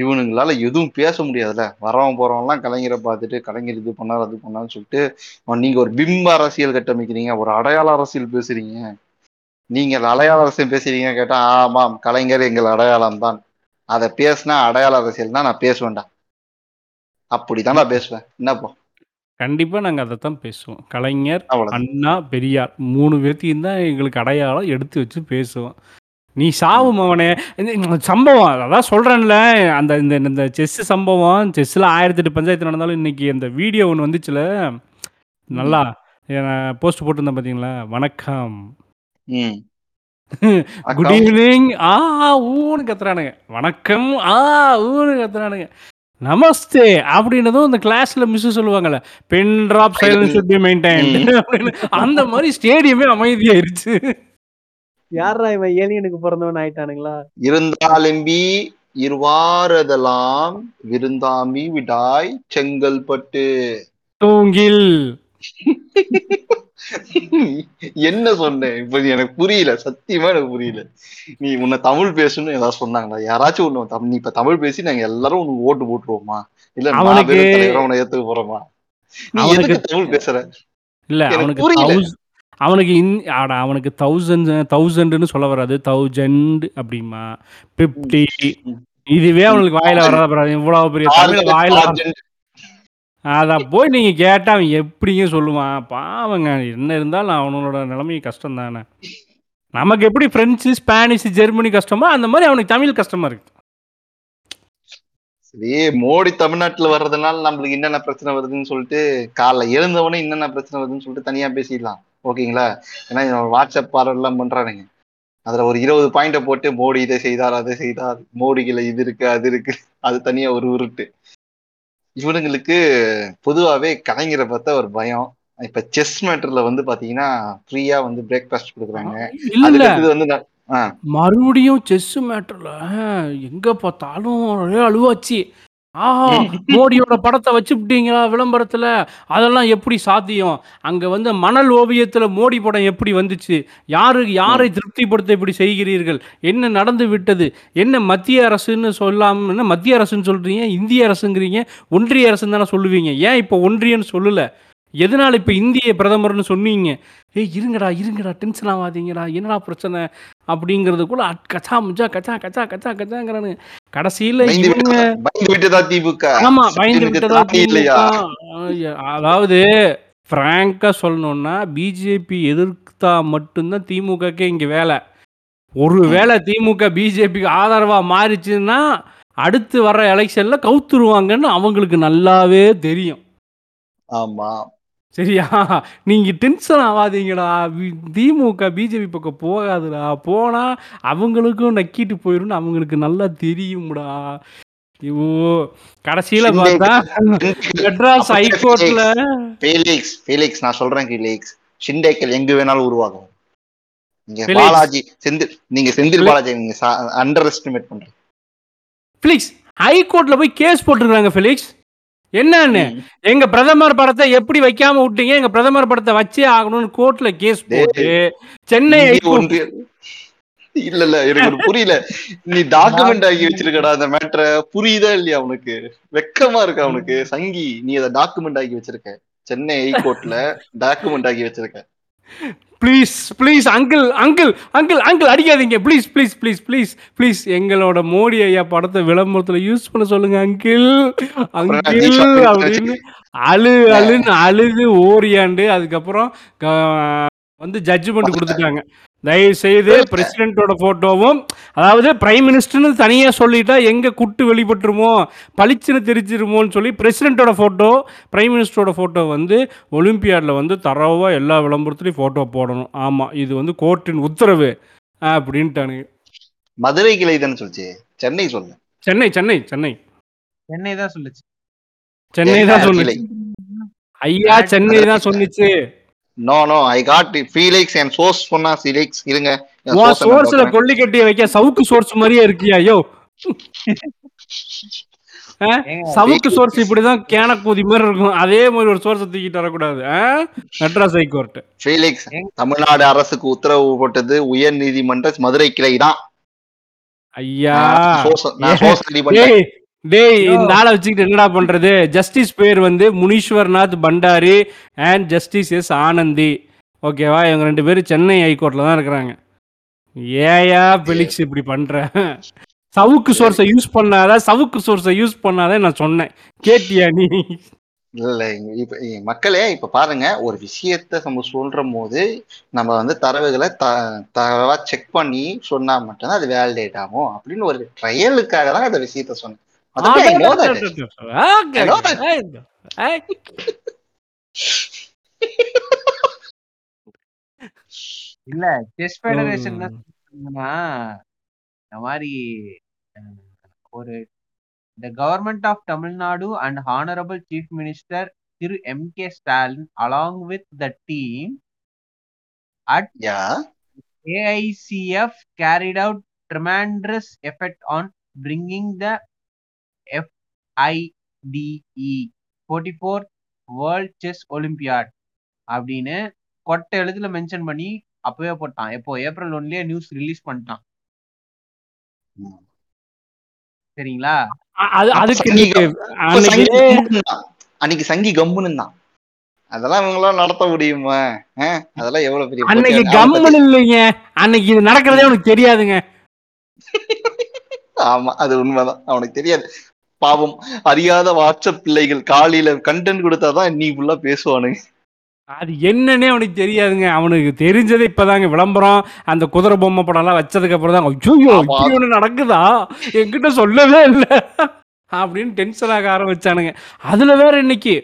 இவனுங்களால எதுவும் பேச முடியாதுல்ல. வரவன் போறவன்லாம் கலைஞரை பார்த்துட்டு கலைஞர் இது பண்ணாரு அது பண்ணான்னு சொல்லிட்டு நீங்க ஒரு பிம்ப அரசியல் கட்டமைக்கிறீங்க, ஒரு அடையாள அரசியல் பேசுறீங்க. நீங்க அடையாள அரசியல் பேசுறீங்க கேட்டா, ஆமாம் கலைஞர் எங்கள் அடையாளம் தான், அதை பேசினா அடையாள அரசியல் தான் நான் பேசுவேன்டா, அப்படிதான் நான் பேசுவேன். என்னப்போ கண்டிப்பா நாங்க அதைத்தான் பேசுவோம். கலைஞர், அண்ணா, பெரியார் மூணு பேர்த்தையும் தான் எங்களுக்கு அடையாளம் எடுத்து வச்சு பேசுவோம். நீ சாவு மவனே சம்பவம் அதான் சொல்றேன்ல. அந்த இந்த செஸ் சம்பவம், செஸ்ல ஆயிரத்தி எட்டு பஞ்சாயத்து நடந்தாலும் இன்னைக்கு அந்த வீடியோ ஒன்று வந்துச்சுல, நல்லா போஸ்ட் போட்டிருந்தேன் பாத்தீங்களா? வணக்கம், குட் ஈவினிங், ஆ ஊன்னு கத்துறானுங்க. வணக்கம் ஆ ஊன்னு கத்துறானுங்க. நமஸ்தே அப்படின்னதும் இந்த கிளாஸ்ல மிஸ் சொல்லுவாங்கல்ல, pen drop silence should be maintained அப்படின்னு, அந்த மாதிரி ஸ்டேடியமே அமைதியாயிருச்சு. யாரா இவன் ஏலியனுக்கு பிறந்தவன் ஆயிட்டானுங்களா? இருந்தாலம்பி இருவாரதெல்லாம் விருந்தாமி விடாய் செங்கல்பட்டு தூங்கில். என்ன சொன்னேன் இப்ப எனக்கு புரியல, சத்தியமா எனக்கு புரியல. நீ உன்னை தமிழ் பேசணும்னு ஏதாவது சொன்னாங்களா? யாராச்சும் ஒண்ணு நீ இப்ப தமிழ் பேசி நாங்க எல்லாரும் உனக்கு ஓட்டு போட்டுருவோமா? இல்ல அவனுக்கு உன்னை ஏத்துக்க போறோமா? நீ எதுக்கு தமிழ் பேசுற? இல்ல அவனுக்கு புரியல. அவனுக்கு இன் ஆடா அவனுக்கு தௌசண்ட் தௌசண்ட்னு சொல்ல வராது, தௌசண்ட் அப்படிமா பிப்டி இதுவே அவனுக்கு வாயில வராது. இவ்வளவு பெரிய தமிழ் வாயில அதை போய் நீங்கள் கேட்டால் அவன் எப்படிங்க சொல்லுவான்? பாவங்க, என்ன இருந்தாலும் அவனோட நிலைமையும் கஷ்டம் தானே. நமக்கு எப்படி ஃப்ரெஞ்சு, ஸ்பானிஷ், ஜெர்மனி கஷ்டமோ அந்த மாதிரி அவனுக்கு தமிழ் கஷ்டமா இருக்கு. சரி, மோடி தமிழ்நாட்டில் வர்றதுனால நம்மளுக்கு என்னென்ன பிரச்சனை வருதுன்னு சொல்லிட்டு காலைல எழுந்தவனே என்னென்ன பிரச்சனை வருதுன்னு சொல்லிட்டு தனியாக பேசிடலாம், ஓகேங்களா? ஏன்னா வாட்ஸ்அப் பார்வெல்லாம் பண்ணுறானுங்க, அதில் ஒரு இருபது பாயிண்டை போட்டு மோடி இதை செய்தார் அதை செய்தார், மோடிகளை இது இருக்கு அது இருக்கு, அது தனியாக ஒரு உருட்டு. இவனுங்களுக்கு பொதுவாகவே கலைஞரை பார்த்தா ஒரு பயம். இப்ப செஸ் மேட்டர்ல வந்து பாத்தீங்கன்னா ஃப்ரீயா வந்து பிரேக்ஃபாஸ்ட் கொடுக்குறாங்க. அதுக்கு வந்து மறுபடியும் செஸ் மேட்டர்ல எங்க பார்த்தாலும் அழுவாச்சு. ஆஹா, மோடியோட படத்தை வச்சுட்டீங்களா விளம்பரத்துல? அதெல்லாம் எப்படி சாத்தியம்? அங்க வந்து மணல் ஓவியத்துல மோடி படம் எப்படி வந்துச்சு? யாரு யாரை திருப்திப்படுத்த இப்படி செய்கிறீர்கள்? என்ன நடந்து விட்டது? என்ன மத்திய அரசுன்னு சொல்லாம மத்திய அரசுன்னு சொல்றீங்க, இந்திய அரசுங்கிறீங்க, ஒன்றிய அரசுன்னு தானே சொல்லுவீங்க. ஏன் இப்ப ஒன்றியன்னு சொல்லல? எதனால இப்ப இந்திய பிரதமர்னு சொன்னீங்க? ஏய் இருங்கடா இருங்கடா, டென்ஷன் ஆகாதீங்கடா, என்னடா பிரச்சனை அப்படிங்கிறது கூட கச்சா முச்சா கச்சா கச்சா கச்சா கச்சாங்கிறானு. கடைசியில ஆமா பயந்து விட்டதா திமுக. அதாவது பிராங்கா சொல்லணும்னா பிஜேபி எதிர்த்தா மட்டும்தான் திமுகக்கே இங்க வேலை. ஒருவேளை திமுக பிஜேபிக்கு ஆதரவா மாறிச்சுன்னா அடுத்து வர்ற எலெக்ஷன்ல கவுத்துருவாங்கன்னு அவங்களுக்கு நல்லாவே தெரியும். ஆமா சரியா, நீங்க டென்ஷன் ஆகாதீங்கடா, திமுக பிஜேபி பக்கம் போகாதுடா, போனா அவங்களுக்கும் நக்கிட்டு போயிடும், அவங்களுக்கு நல்லா தெரியும்டா. ஐயோ கடைசியில பார்த்தா மெட்ராஸ் ஹைகோர்ட்ல ஃபெலிக்ஸ் ஃபெலிக்ஸ் நான் சொல்றேன் ஃபெலிக்ஸ் சிண்டேக்கள் எங்கு வேணாலும் உருவாகும். நீங்க பாலாஜி செந்தில் நீங்க செந்தில் பாலாஜி நீங்க அண்டர் எஸ்டிமேட் பண்றீங்க. ஃபெலிக்ஸ் ஹைகோர்ட்ல போய் கேஸ் போட்டுருக்காங்க. ஃபெலிக்ஸ் என்னன்னு எங்க பிரதமர் படத்தை எப்படி வைக்காம விட்டீங்க, எங்க பிரதமர் படத்தை வச்சே ஆகணும்னு கோர்ட்ல கேஸ் போட்டு சென்னை ஒன்றிய இல்ல இல்ல எனக்கு புரியல, நீ டாக்குமெண்ட் ஆகி வச்சிருக்கடா அந்த மேட்டரை, புரியுதா இல்லையா? அவனுக்கு வெக்கமா இருக்கு அவனுக்கு சங்கி, நீ அதை டாக்குமெண்ட் ஆகி வச்சிருக்க, சென்னை ஹைகோர்ட்ல டாக்குமெண்ட் ஆகி வச்சிருக்க. Please please uncle uncle uncle uncle அடிக்காதீங்க, please please please please please எங்களோட மோடி ஐயா படத்தை விளம்பரத்தில் யூஸ் பண்ண சொல்லுங்க அங்கிள் அங்கிள் அப்படின்னு அழு அழுன்னு அழுது ஓரியாண்டு அதுக்கப்புறம் வந்து ஜட்ஜ்மெண்ட் கொடுத்துட்டாங்க. தயவு செய்து பிரசிடென்ட்டோட போட்டோவும், அதாவது பிரைம் மினிஸ்டர்னு தனியாக சொல்லிட்டா எங்க குட்டு வெளிப்பட்டுருமோ பளிச்சுன்னு தெரிஞ்சிருமோன்னு சொல்லி பிரசிடென்ட்டோட போட்டோ பிரைம் மினிஸ்டரோட போட்டோ வந்து ஒலிம்பியாடில் வந்து தரவாக எல்லா விளம்பரத்துலையும் போட்டோ போடணும். ஆமாம், இது வந்து கோர்ட்டின் உத்தரவு அப்படின்ட்டானுங்க. மதுரை கிளை தானே சொல்லிச்சு, சென்னை சொல்லு, சென்னை சென்னை சென்னை சென்னை தான் சொல்லுச்சு, சென்னை தான் சொல்லு ஐயா, சென்னை தான் சொல்லுச்சு. No no I got Felix and source பண்ணா Felix இருங்க, வா சோர்ஸ்ல கொல்லி கட்டி வைக்க சவுக்கு சோர்ஸ் மாதிரியே இருக்கியா? ஐயோ சவுக்கு சோர்ஸ் இப்படி தான் கேன கூதி மாதிரி இருக்கும், அதே மாதிரி ஒரு சோர்ஸ் தூக்கிட்டு வர கூடாது. மெட்ராஸ் ஹைகோர்ட் Felix தமிழ்நாடு அரசுக்கு உத்தரவு போட்டது உயர் நீதிமன்ற மதுரை கிளை தான் ஐயா. நான் சோர்ஸ் ரெடி பண்ணேன். டேய் இந்த ஆளை வச்சுக்கிட்டு என்னடா பண்றது? ஜஸ்டிஸ் பேர் வந்து Munishwar Nath Bhandari and justice S Anandi, ஓகேவா? இவங்க ரெண்டு பேரும் சென்னை ஹைகோர்ட்ல தான் இருக்கிறாங்க. ஏயா பெலிக்ஸ் இப்படி பண்ற? சவுக்கு சோர்ஸை யூஸ் பண்ணாத, சவுக்கு சோர்ஸை யூஸ் பண்ணாத நான் சொன்னேன், கேட்டியா நீ? இல்லை இப்ப மக்களே இப்ப பாருங்க, ஒரு விஷயத்த நம்ம சொல்ற போது நம்ம வந்து தரவுகளை த தரவா செக் பண்ணி சொன்னா மட்டும்தான் அது வேலிடேட் ஆகும் அப்படின்னு ஒரு ட்ரையலுக்காக தான் அந்த விஷயத்த சொன்னேன். இல்ல செஸ் ஃபெடரேஷன் இந்த மாதிரி ஒரு the government of Tamil Nadu and honourable chief minister Thiru M K Stalin along with the team at AICF carried out tremendous effect on bringing the F I D E forty-fourth World Chess Olympiad அப்படின்னு கொட்டை எழுத்துல mention பண்ணி அப்பவே போட்டான். எப்போ April ஒன்லயே news release பண்ணிட்டான். சரிங்களா? அன்னைக்கு சங்கி கம்முன்னு தான் அதெல்லாம் இவங்களாம் நடத்த முடியுமா? அதெல்லாம் எவ்வளவு பெரிய அன்னைக்கு கம்முன்னு இல்லைங்க, அன்னைக்கு இது நடக்கிறதே அவனுக்கு தெரியாதுங்க. ஆமா அது உண்மைதான், அவனுக்கு தெரியாது பாவம். அறியாத வாட்ஸ்அப் பிள்ளைகள் காலையில கண்டென்ட் கொடுத்தாதான் நீ ஃபுல்லா பேசுவானுங்க. அது என்னன்னே அவனுக்கு தெரியாதுங்க. அவனுக்கு தெரிஞ்சது இப்பதாங்க விளம்பரம், அந்த குதிரை பொம்மை படம் எல்லாம் வச்சதுக்கு அப்புறம் தான் ஐயோ ஒண்ணு நடக்குதா என்கிட்ட சொல்லவே இல்லை அப்படின்னு டென்ஷன் ஆக ஆரம்பிச்சானுங்க. அதுல வேற இன்னைக்கு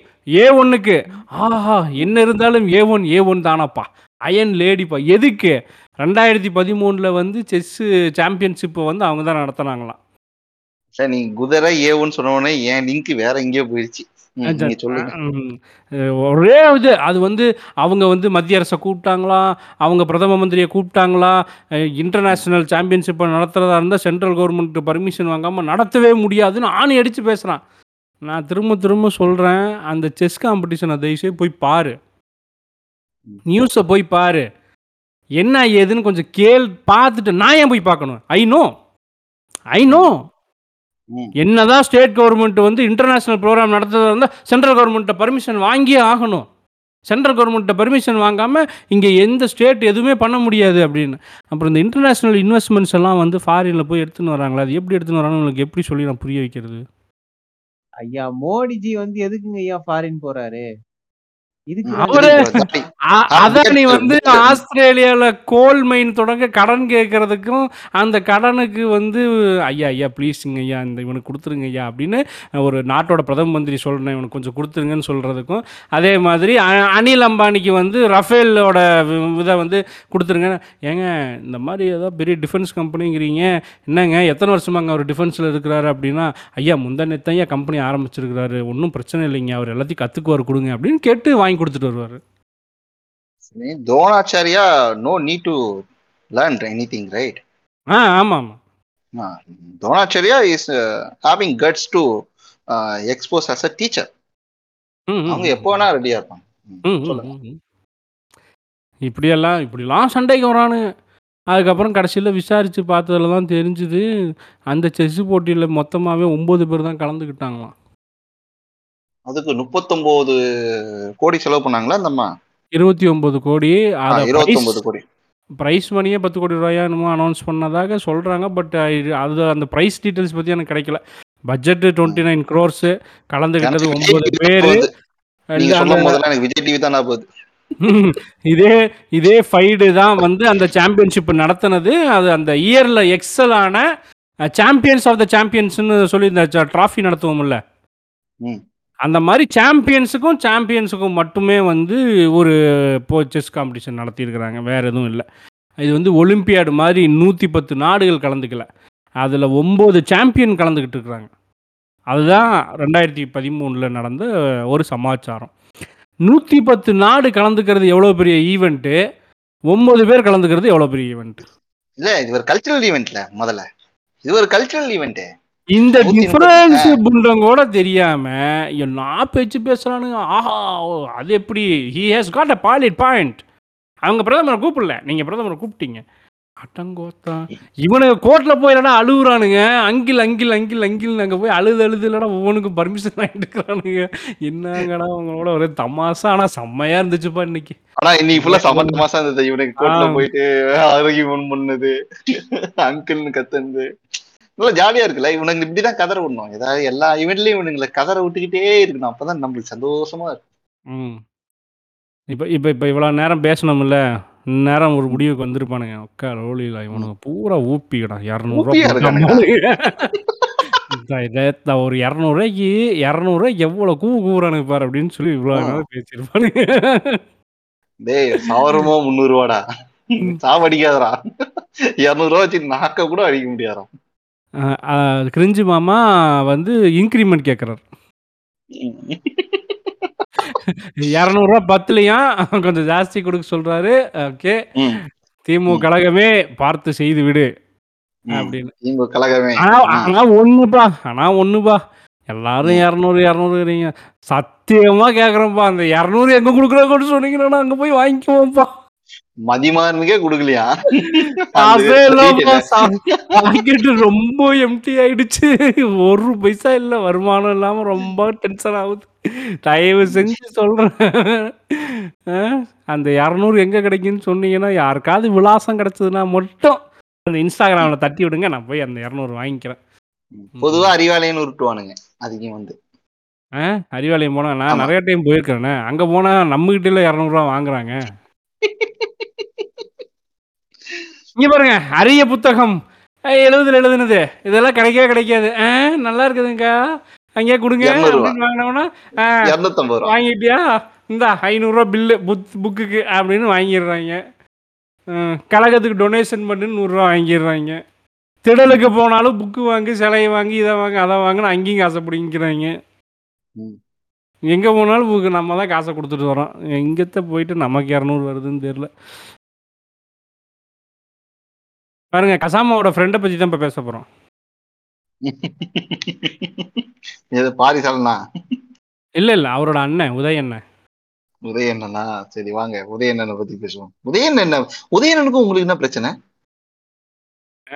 ஏ ஒன்னுக்கு ஆஹா என்ன இருந்தாலும் ஏ ஒன் ஏ ஒன் தானாப்பா, அயன் லேடிப்பா. எதுக்கு? ரெண்டாயிரத்தி பதிமூணுல வந்து செஸ்ஸு சாம்பியன்ஷிப்பை வந்து அவங்க தான் நடத்தினாங்களாம். சரி நீ குதிரை ஏவுன்னு சொன்னோடனே என் லிங்க் வேற எங்கேயோ போயிடுச்சு. ஒரே இது அது வந்து அவங்க வந்து மத்திய அரசை கூப்பிட்டாங்களா, அவங்க பிரதம மந்திரியை கூப்பிட்டாங்களா, இன்டர்நேஷ்னல் சாம்பியன்ஷிப்பை நடத்துறதா இருந்தால் சென்ட்ரல் கவர்மெண்ட் பர்மிஷன் வாங்காமல் நடத்தவே முடியாதுன்னு ஆணி அடித்து பேசுகிறான். நான் திரும்ப திரும்ப சொல்கிறேன், அந்த செஸ் காம்படிஷனை தயவுசெய்து போய் பாரு, நியூஸை போய் பாரு, என்ன ஏதுன்னு கொஞ்சம் கேள். பார்த்துட்டு நான் ஏன் போய் பார்க்கணும்? ஐ நோ ஐ நோ என்னதான் ஸ்டேட் கவர்மெண்ட் வந்து இன்டர்நேஷனல் ப்ரோக்ராம் நடத்துறதா இருந்தால் சென்ட்ரல் கவர்மெண்ட்டை பர்மிஷன் வாங்கியே ஆகணும். சென்ட்ரல் கவர்மெண்ட்டை பர்மிஷன் வாங்காமல் இங்கே எந்த ஸ்டேட் எதுவுமே பண்ண முடியாது அப்படின்னு. அப்புறம் இந்த இன்டர்நேஷ்னல் இன்வெஸ்ட்மெண்ட்ஸ் எல்லாம் வந்து ஃபாரினில் போய் எடுத்துன்னு வராங்களா? அது எப்படி எடுத்துன்னு வராங்க உங்களுக்கு எப்படி சொல்லி நான் புரிய வைக்கிறது? ஐயா மோடிஜி வந்து எதுக்குங்க ஐயா ஃபாரின் போறாரு? அவரு அதானி வந்து ஆஸ்திரேலியால கோல் மைன் தொடங்க கடன் கேட்கறதுக்கும் அந்த கடனுக்கு வந்து ஐயா ஐயா ப்ளீஸுங்க ஐயா இந்த இவனுக்கு கொடுத்துருங்க ஐயா அப்படின்னு ஒரு நாட்டோட பிரதம மந்திரி சொல்றேன் இவனுக்கு கொஞ்சம் கொடுத்துருங்கன்னு சொல்றதுக்கும், அதே மாதிரி அனில் அம்பானிக்கு வந்து ரஃபேலோட இதை வந்து கொடுத்துருங்க. ஏங்க இந்த மாதிரி ஏதோ பெரிய டிஃபென்ஸ் கம்பெனிங்கிறீங்க, என்னங்க எத்தனை வருஷமாங்க அவர் டிஃபென்ஸில் இருக்கிறாரு அப்படின்னா ஐயா முந்தானேத்தான் ஐயா கம்பெனி ஆரம்பிச்சிருக்கிறாரு, ஒன்றும் பிரச்சனை இல்லைங்க, அவர் எல்லாத்தையும் கற்றுக்குவார் கொடுங்க அப்படின்னு கேட்டு வாங்கி கொடுத்துட்டு வருவாரு. Dronacharya no need to learn anything right? ஆ ஆமா ஆமா, Dronacharya is having guts to expose as a teacher. ம் ம் அவங்க ம் எப்போ ம். வேணா ரெடியா இருப்பாங்க. ம், ம், ம், சொல்லுங்க. ம், ம். இப்படியெல்லாம் இப்படிலாம் சண்டைக்கு வரானுங்க. அதுக்கப்புறம் கடைசியில் விசாரித்து பார்த்ததுல தான் தெரிஞ்சுது, அந்த செஸ் போட்டியில் மொத்தமாகவே ஒம்பது பேர் தான் கலந்துக்கிட்டாங்களாம். அதுக்கு முப்பத்தொன்பது கோடி செலவு பண்ணாங்களா அந்த அம்மா? இருபத்தி ஒம்பது கோடி ஆ அதை ப்ரைஸ் இருபத்தொன்பது கோடி ப்ரைஸ் மணியே பத்து கோடி ரூபாயா என்னமோ அனௌன்ஸ் பண்ணதாக சொல்கிறாங்க. பட் அது அந்த ப்ரைஸ் டீட்டெயில்ஸ் பற்றி எனக்கு கிடைக்கல. பட்ஜெட்டு டுவெண்ட்டி ம். நைன் க்ரோர்ஸு எனக்கு கலந்துக்கிட்டது விஜய் ஒம்பது டிவி தான் பேர். போகுது. நீங்க அந்த சொல்லும் போதெல்லாம் எனக்கு விஜய் டிவி தான் போகுது. ம், இதே இதே ஃபைடு தான் வந்து அந்த சாம்பியன்ஷிப் நடத்தினது. அது அந்த இயரில் எக்ஸலான சாம்பியன்ஸ் ஆஃப் த சாம்பியன்ஸ்னு சொல்லி இந்த ட்ராஃபி நடத்துவோம்ல, ம். அந்த மாதிரி சாம்பியன்ஸுக்கும் சாம்பியன்ஸுக்கும் மட்டுமே வந்து ஒரு போ செஸ் காம்படிஷன் நடத்தியிருக்கிறாங்க. வேற எதுவும் இல்லை. இது வந்து ஒலிம்பியாடு மாதிரி நூற்றி பத்து நாடுகள் கலந்துக்கல, அதில் ஒம்பது சாம்பியன் கலந்துக்கிட்டு இருக்கிறாங்க. அதுதான் ரெண்டாயிரத்தி பதிமூணில் நடந்த ஒரு சமாச்சாரம். நூற்றி பத்து நாடு கலந்துக்கிறது எவ்வளோ பெரிய ஈவெண்ட்டு, ஒம்பது பேர் கலந்துக்கிறது எவ்வளோ பெரிய ஈவெண்ட்டு. இல்ல இது ஒரு கல்ச்சுரல் ஈவெண்ட்ல, முதல்ல இது ஒரு கல்ச்சுரல் ஈவெண்ட். இந்த நூத்தி முப்பது டிஃபரன்ஸ் புண்டம் கூட தெரியாம என்ன பேச்சு பேசுறானுங்க. ஆஹா ஓ, அது எப்படி he has got a valid point. அவங்க பிரதமரை கூப்பிடல, நீங்க பிரதமரை கூப்பிட்டீங்க. அட்டங்கோத்தா இவனுங்க கோர்ட்ல போய் இல்லைன்னா அழுகுறானுங்க. அங்கில் அங்கில் அங்கில் அங்கில் அங்கே போய் அழுது அழுது இல்லைன்னா ஒவ்வொன்றுக்கும் பர்மிஷன் வாங்கிட்டு இருக்கிறானுங்க. என்னங்கடா அவங்களோட ஒரே தமாசா. ஆனா செம்மையா இருந்துச்சுப்பா இன்னைக்கு. ஆனா இன்னைக்கு ஃபுல்லா வேற சமத்து மாசம் இருந்தது. இவனுக்கு ஆ கோர்ட்ல போயிட்டு ஆரோக்கியம் பண்ணுது, அங்கிள்னு கத்துனது நல்லா ஜாலியா இருக்குல்ல. இவனுங்க இப்படிதான் கதற விடணும். ஏதாவது எல்லா இவன்லயும் இவனுங்களை கதற விட்டுக்கிட்டே இருக்கணும். அப்பதான் நம்மளுக்கு சந்தோஷமா இருக்கும். ம் இப்போ இப்போ இப்போ இவ்வளோ நேரம் பேசணும்ல, நேரம் ஒரு ம். முடிவுக்கு வந்திருப்பானுங்க. அக்கா ரோலியில் ம். இவனுங்க பூரா ஊப்பிக்கிடான். இரநூறுவா ஊப்பியா போட்டு இருக்கானுங்கடா. நம்மளுக்கு இந்த இதை ஒரு இரநூறுவாய்க்கு இரநூறுவா எவ்வளோ கூ கூவுறானுங்க பாரு அப்படின்னு சொல்லி இவ்வளோ ஆ. நேரம் பேசியிருப்பானுங்க. டேய் சவரமோ முந்நூறு ரூபாடா ம். சாவடிக்காதரா, இருநூறு ரூபா வச்சு நாக்க கூட அடிக்க முடியாதா? அஹ் அஹ் கிரிஞ்சு மாமா வந்து இன்க்ரிமெண்ட் கேட்குறாரு. இரநூறுவா பத்துலையும் கொஞ்சம் ஜாஸ்தி கொடுக்க சொல்றாரு. ஓகே ம் திமு ம் கழகமே பார்த்து செய்து விடு ம் அப்படின்னு. இவங்க கழகமே ஆனா ஆ ஆனா ஒண்ணுப்பா ஆனா ஒண்ணுப்பா எல்லாரும் ம் இரநூறு இரநூறுங்கிறீங்க. சத்தியமா கேக்குறேன்ப்பா, அந்த இரநூறு எங்க கொடுக்குறாங்கன்னு சொன்னீங்கன்னா அங்க போய் வாங்கிக்குவோம்ப்பா. மதிமான்மிக்கே கொடுக்கலையா? அந்த காசே இல்லப்பா. சொல்லிட்டேல. சா பாக்கெட்டு ரொம்ப எம்டி ஆயிடுச்சு. ஒரு பைசா இல்லை, வருமானம் இல்லாம ரொம்ப டென்ஷன் ஆகுது. தயவு செஞ்சு சொல்றேன், அஹ், அந்த இரநூறு எங்க கிடைக்குன்னு சொன்னீங்கன்னா, யாருக்காவது விலாசம் கிடைச்சதுன்னா மட்டும் அந்த ம். இன்ஸ்டாகிராமில் தட்டி விடுங்க, நான் போய் அந்த இரநூறு வாங்கிக்கிறேன். பொதுவா ம். அறிவாலயம்னு உருட்டுவானுங்க அதிகம் வந்து. ஆ அறிவாலயம் போனால் நான் ஆமா நிறைய டைம் போயிருக்கிறேனே, அங்கே போனால் நம்மகிட்ட இரநூறுவா வாங்குறாங்க. இங்கே பாருங்க அரிய புத்தகம் எழுதுல எழுதுனது இதெல்லாம் கிடைக்கவே கிடைக்காது. ஆ நல்லா இருக்குதுங்கக்கா அங்கேயே கொடுங்க இருநூறு ரூபா அப்படின்னு வாங்கினோன்னா, ஆ இரநூத்தம்பது ரூபா வாங்கிட்டியா இந்தா ஐநூறுரூவா பில்லு புத் புக்குக்கு அப்படின்னு வாங்கிடுறாங்க. ஆ, கழகத்துக்கு டொனேஷன் பண்ணுன்னு நூறுரூவா வாங்கிடுறாங்க. திடலுக்கு போனாலும் புக்கு வாங்கி சிலையை வாங்கி இதை வாங்கி அதை வாங்கினு அங்கேயும் காசை பிடிங்கிறாங்க. ம். எங்கே போனாலும் புக்கு நம்ம தான் காசை கொடுத்துட்டு வரோம். எங்கத்த போயிட்டு நமக்கு இரநூறு வருதுன்னு தெரில. பாருங்க கசாமாவோட ஃப்ரெண்டை பற்றி தான் இப்போ பேச போகிறோம். இது பாரிசாலனா இல்லை இல்லை அவரோட அண்ணன் உதய அண்ணன். உதயண்ணனா? சரி வாங்க உதயண்ணனை பத்தி பேசுவோம். உதயன் என்ன, உதயண்ணனுக்கும் உங்களுக்கு என்ன பிரச்சனை?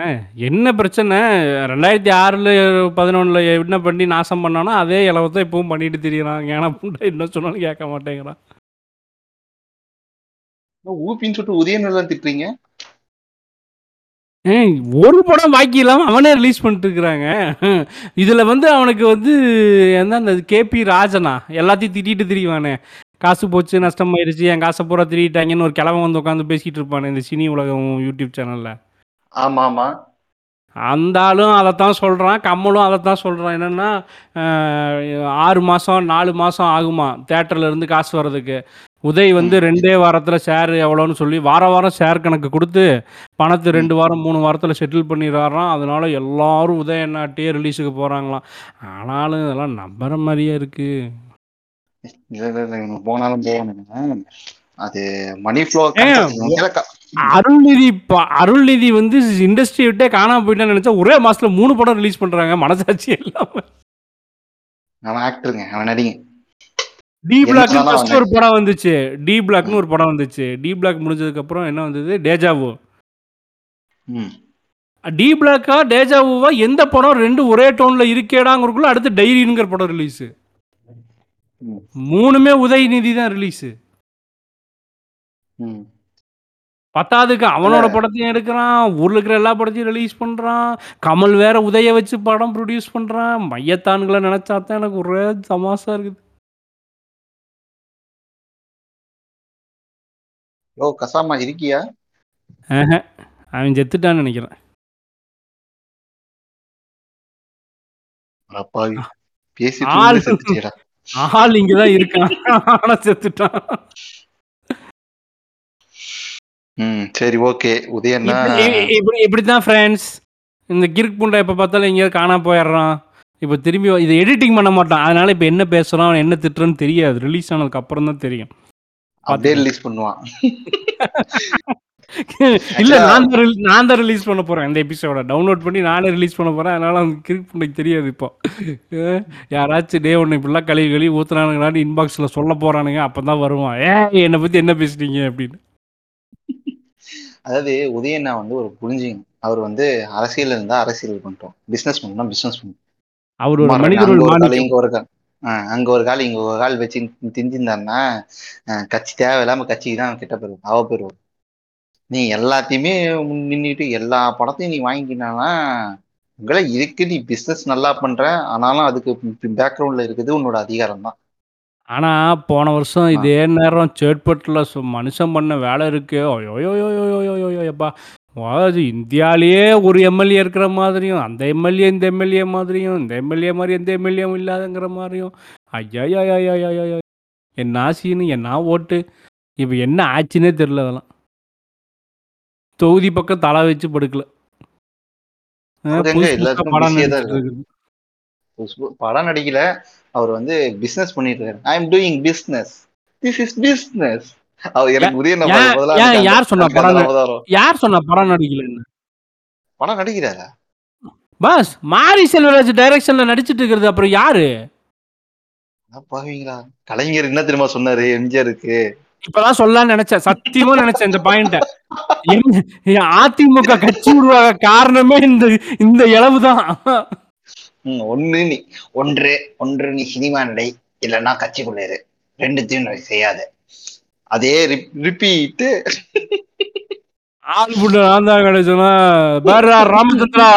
ஆ, என்ன பிரச்சனை? ரெண்டாயிரத்தி ஆறில் பதினொன்றில் என்ன பண்ணி நாசம் பண்ணானோ அதே இலவத்தை இப்பவும் பண்ணிட்டு திரியிறான். ஏன்னா புண்டை என்ன சொன்னாலும் கேட்க மாட்டேங்கிறான். என்ன ஊப்பின்னு சொல்லிட்டு உதயண்ணன் திட்டுறீங்க? ஏய், ஒரு படம் பாக்கி இல்லாமல் அவனே ரிலீஸ் பண்ணிட்டு இருக்கிறாங்க. இதில் வந்து அவனுக்கு வந்து என்ன அந்த கேபி ராஜனா எல்லாத்தையும் திட்டிட்டு திரிவானே. காசு போச்சு நஷ்டம் ஆயிடுச்சு என் காசை பூரா திரிட்டாங்கன்னு ஒரு கிழவன் வந்து உட்காந்து பேசிக்கிட்டு இருப்பானே இந்த சினி உலகம் யூடியூப் சேனலில். ஆமா ஆமா அந்த ஆளும் அதைத்தான் சொல்கிறான், கம்மலும் அதைத்தான் சொல்கிறான். என்னென்னா ஆறு மாதம் நாலு மாதம் ஆகுமா தேட்டர்ல இருந்து காசு வர்றதுக்கு. உதய் வந்து ம். ரெண்டே வாரத்தில் ஷேர் எவ்வளோன்னு சொல்லி வார வாரம் ஷேர் கணக்கு கொடுத்து பணத்தை ம். ரெண்டு வாரம் மூணு வாரத்தில் செட்டில் பண்ணிடுறாராம். அதனால எல்லாரும் உதய் என்னாட்டியே ரிலீஸுக்கு போகிறாங்களாம். ஆனாலும் இதெல்லாம் நம்புற மாதிரியே இருக்குது. இல்ல இல்ல இல்ல இவங்க போனாலும் போவானுங்க. அது மணி ஃப்ளோ ஏன் கான்செப்ட் ஒ- உண்மையில கா- ம். அருள்நிதி ப- அருள்நிதி வந்து இண்டஸ்ட்ரி விட்டே காணாம போயிட்டான்னு நினச்சா ஒரே மாசத்துல மூணு படம் ரிலீஸ் பண்ணுறாங்க மனசாட்சி இல்லாமல். அவன் ஆக்டருங்க, அவன் நடிகன். டி பிளாக்னு எனக்குலாம் தான் ஃபர்ஸ்ட் ஒரு வந்தேன். படம் வந்துச்சு. டி பிளாக்னு ம் ஒரு படம் வந்துச்சு. டி பிளாக் முடிஞ்சதுக்கு அப்புறம் என்ன வந்தது? டேஜாவோ. ம் டி பிளாக்கா டேஜாவூவா எந்த படம் ரெண்டும் ஒரே டோன்ல இருக்கேடாங்கிறதுக்குள்ள அடுத்து டைரிங்கிற படம் ரிலீஸ். ம் மூணுமே உதயநிதி தான் ரிலீஸ். ம் பத்தாவதுக்கு இல்ல அவனோட படத்தையும் எடுக்கிறான், ஊர்ல இருக்கிற எல்லா படத்தையும் ரிலீஸ் பண்றான். கமல் வேற உதய வச்சு படம் ப்ரொடியூஸ் பண்றான். மையத்தான்களை நினைச்சா தான் எனக்கு ஒரே தமாசா இருக்குது. யோ கசாமா இருக்கியா? ஆஹா, அவன் செத்துட்டான்னு நினைக்கிறேன். அப்பாவி, பேசிட்டு ஆள் இருந்தே செத்துட்டியடா. ஆள் இங்கதான் இருக்கான், ஆனா செத்துட்டான். ம் சரி, ஓகே. உதயன்னா இப்படி இ- இப்படி இப்படித்தான் ஃப்ரெண்ட்ஸ். இந்த கிறுக்கு புண்டை எப்போ பார்த்தாலும் எங்கேயாவது காணா போயிடுறான். இப்போ திரும்பி வ- இதை எடிட்டிங் பண்ண மாட்டான். அதனால இப்போ என்ன பேசுகிறான் என்ன திட்டுறன்னு தெரியாது. ரிலீஸ் ஆனதுக்கு அப்புறம் தான் தெரியும். அப்படியே பார்த்துக்கோங்க. ரிலீஸ் பண்ணுவான். இல்லை, ஆக்சுவலா நான் தான் rele- நான் தான் ரிலீஸ் பண்ண போகிறேன். இந்த எபிசோட டவுன்லோட் பண்ணி நானே ரிலீஸ் பண்ண போகிறேன். அதனால அந்த கிறுக்கு புண்டைக்கு தெரியாது. இப்போ அஹ் யாராச்சும் டே ஒன்று இப்படிலாம் கழுவி கழுவி ஊத்துறானுங்களான்னு இன்பாக்ஸில் சொல்ல போகிறானுங்க. அப்போ தான் வருவான், ஏ என்னை பற்றி என்ன பேசுனீங்க அப்படின்னு. அதாவது உதயண்ணா வந்து ஒரு புரிஞ்சுங்க, அவர் வந்து அரசியல் இருந்தா அரசியல் பண்ணிட்டோம், பிசினஸ் பண்ணா பிசினஸ் பண்ணும். அவர் சும்மா ஒரு இருக்காங்க, அங்க மனிதர்கள் ஒரு கால் மாணிக்கம். இங்க ஒரு கால், ஆஹ் அங்க ஒரு கால் இங்க ஒரு கால் வச்சு திஞ்சிருந்தாருன்னா ஆஹ் கட்சி தேவையில்லாம கட்சிக்கு தான் கெட்ட பேர் வரும், அவ பேர் வரும். நீ எல்லாத்தையுமே முன் நின்னுட்டு எல்லா படத்தையும் நீ வாங்கிக்கினானா உங்களை இதுக்கு, நீ பிசினஸ் நல்லா பண்ற, ஆனாலும் அதுக்கு பேக்ரவுண்ட்ல இருக்குது உன்னோட அதிகாரம் தான். ஆனா போன வருஷம் ஆ, இதே நேரம் சேட்பட்டில் மனுஷன் பண்ண வேலை இருக்கு. ஐயோயோயோயோயோயோயோப்பா, அதாவது இந்தியாலேயே ஒரு எம்எல்ஏ இருக்கிற மாதிரியும், அந்த எம்எல்ஏ இந்த எம்எல்ஏ மாதிரியும், இந்த எம்எல்ஏ மாதிரி எந்த எம்எல்ஏவும் இல்லாதங்கிற மாதிரியும். ஐயாயாயாயாயாயா, என்ன சீனு, என்ன ஓட்டு, இப்போ என்ன ஆச்சுன்னே தெரில. அதெல்லாம் தொகுதி பக்கம் தலை வச்சு படுக்கல. அஹ், அவர் எங்க புதுசு புதுசாக எல்லாத்துக்கும் படம் பிஸியா தான் நடிச்சிட்டு இருக்காரு. இருக்குது. புதுசு புது- படம் நடிக்கல, அவர் வந்து பிசினஸ் பண்ணிட்டு இருக்காரு. I am doing business, this is business. அவர் ஏன் எனக்கு உதயண்ணா ஏன் முதல்ல ஏன் அன்னைக்கு அந்த யார் சொன்னா அன்னைக்கு அந்த படம் ந- அவதாரம் யார் சொன்னா படம் நடிக்கலன்னு? படம் நடிக்கிறாரா? பாஸ் மாரி செல்வராஜ் டைரக்ஷன்ல நடிச்சிட்டு இருக்கிறது. அப்புறம் யாரு அதான் பாவீங்களா, கலைஞர் என்ன தெரியுமா சொன்னாரு எம்ஜிஆருக்கு? இப்பதான் சொல்லலாம்னு நினைச்சேன். சத்தியமா நினைச்சேன் இந்த பாயிண்ட. அதிமுக கட்சி உருவாக காரணமே இந்த இந்த இளவு தான். ம், ஒண்ணு நீ ஒன்று ஒன்று நீ சினிமா நடை, இல்லைன்னா கட்சிக்குள்ள இரு, ரெண்டுத்தையும் நீ செய்யாத. அதே ரிப்பீட்டு. ஆள் புண்ணு நான் தான் கிடைச்சோன்னா பாரா ராமச்சந்திரா,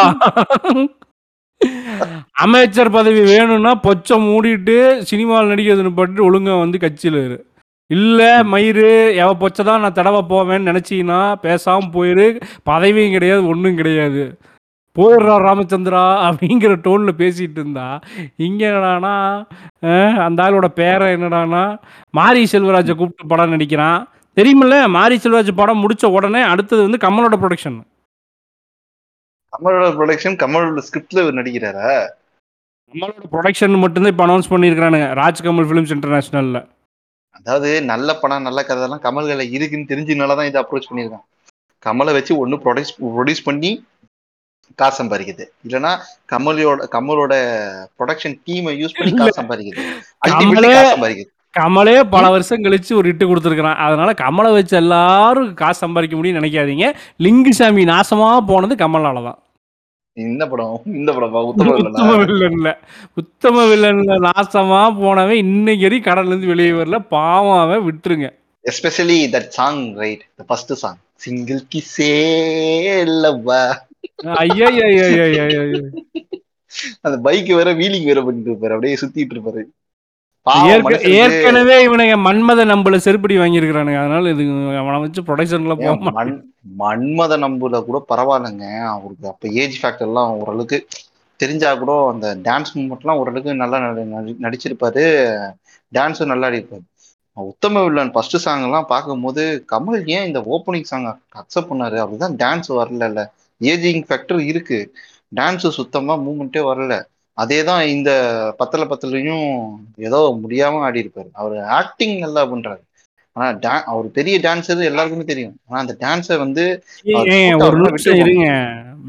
அமைச்சர் பதவி வேணும்னா பொச்சம் மூடிட்டு சினிமாவில் நடிக்கிறதுன்னு பட்டு ஒழுங்கா வந்து கட்சியில் இரு. இல்லை மயிறு எவ பொச்சதான் நான் தடவை போவேன்னு நினச்சின்னா பேசாமல் போயிரு. பதவியும் கிடையாது, ஒன்றும் கிடையாது, போயிடுறா ராமச்சந்திரா அப்படிங்கிற டோனில் பேசிகிட்டு இருந்தா. இங்கே என்னடானா அஹ், அந்த ஆளோட பேரை என்னடானா மாரி செல்வராஜை கூப்பிட்டு படம் நடிக்கிறான். தெரியுமில்ல, மாரி செல்வராஜ் படம் முடிச்ச உடனே அடுத்தது வந்து கமலோட ப்ரொடக்ஷன். கமலோட ப்ரொடக்ஷன், கமலோட ஸ்கிரிப்ட்ல இவர் நடிக்கிறாரா? கமலோட ப்ரொடக்ஷன் மட்டும்தான் இப்போ அனௌன்ஸ் பண்ணியிருக்கிறானுங்க. ராஜ்கமல் ஃபிலிம்ஸ் இன்டர்நேஷனலில். அதாவது நல்ல படம் நல்ல கதை எல்லாம் கமல்களை இருக்குன்னு தெரிஞ்சதுனாலதான் இதை அப்ரோச் பண்ணியிருக்கான். கமலை வச்சு ஒன்று ப்ரொடியூஸ் ப்ரொடியூஸ் பண்ணி காசு சம்பாதிக்குது, இல்லைன்னா கமலியோட கமலோட ப்ரொடக்ஷன் டீமை யூஸ் பண்ணி இல்லை, காசு சம்பாதிக்குது, அல்டிமேட்லி கமலே காசு சம்பாதிக்குது. கமலே பல ம் வருஷம் கழிச்சு ஒரு இட்டு கொடுத்துருக்குறான். அதனால கமலை வச்சு எல்லாரும் காசு சம்பாதிக்க முடியும்னு நினைக்காதீங்க. லிங்குசாமி நாசமாக போனது கமலால தான். இந்த படம் இந்த படமா உத்தம இல்லைனா உத்தம வில்லன்ல உத்தம வில்லன்ல நாசமா போனவன் இன்னைக்கு வரைக்கும் கடல்ல இருந்து வெளியே வரல. பாவாவ விட்டுருங்க. Especially that song right, the first song single கிசே லவ்வா, ஐயா ஐயா ஐயா ஐயா ஐயா ஐயா. அந்த பைக் வேற வீலிங் வேற பண்ணிட்டு இருப்பாரு, அப்படியே சுத்திட்டு இருப்பாரு. பாவம் ஏற்க மனுஷனுக்கு ஏற்கனவே இவனுங்க மன்மத நம்பல செருப்படி வாங்கியிருக்கிறானுங்க. அதனால இது அவனை வச்சு ப்ரொடக்ஷன்ல போக ஏன் மண் மாட்டாங்க. மன்மத நம்புல கூட பரவாயில்லைங்க, அவருக்கு அப்ப ஏஜ் ஃபேக்டர் எல்லாம் ஓரளவுக்கு தெரிஞ்சா கூட அந்த டான்ஸ் மூமெண்ட்லாம் ஓரளவுக்கு நல்லா நடி- நடி- நடிச்சிருப்பாரு, டான்ஸும் நல்லா ஆடிருப்பாரு. உத்தம வில்லன் ஃபர்ஸ்ட் சாங் எல்லாம் பார்க்கும்போது கமல் ஏன் இந்த ஓப்பனிங் சாங் அக்செப்ட் பண்ணாரு? அப்படிதான் டான்ஸ் வரல, ஏஜிங் ஃபேக்டர் இருக்கு, டான்ஸ் சுத்தமா மூமெண்ட்டே வரல. அதே தான் இந்த பத்தல பத்தலையும் ஏதோ முடியாம ஆடி இருப்பாரு. அவர் ஆக்டிங் நல்லா பண்றாரு, ஆனா அவர் பெரிய டான்ஸர் எல்லாருக்குமே தெரியும். ஆனா அந்த டான்ஸை வந்து இருங்க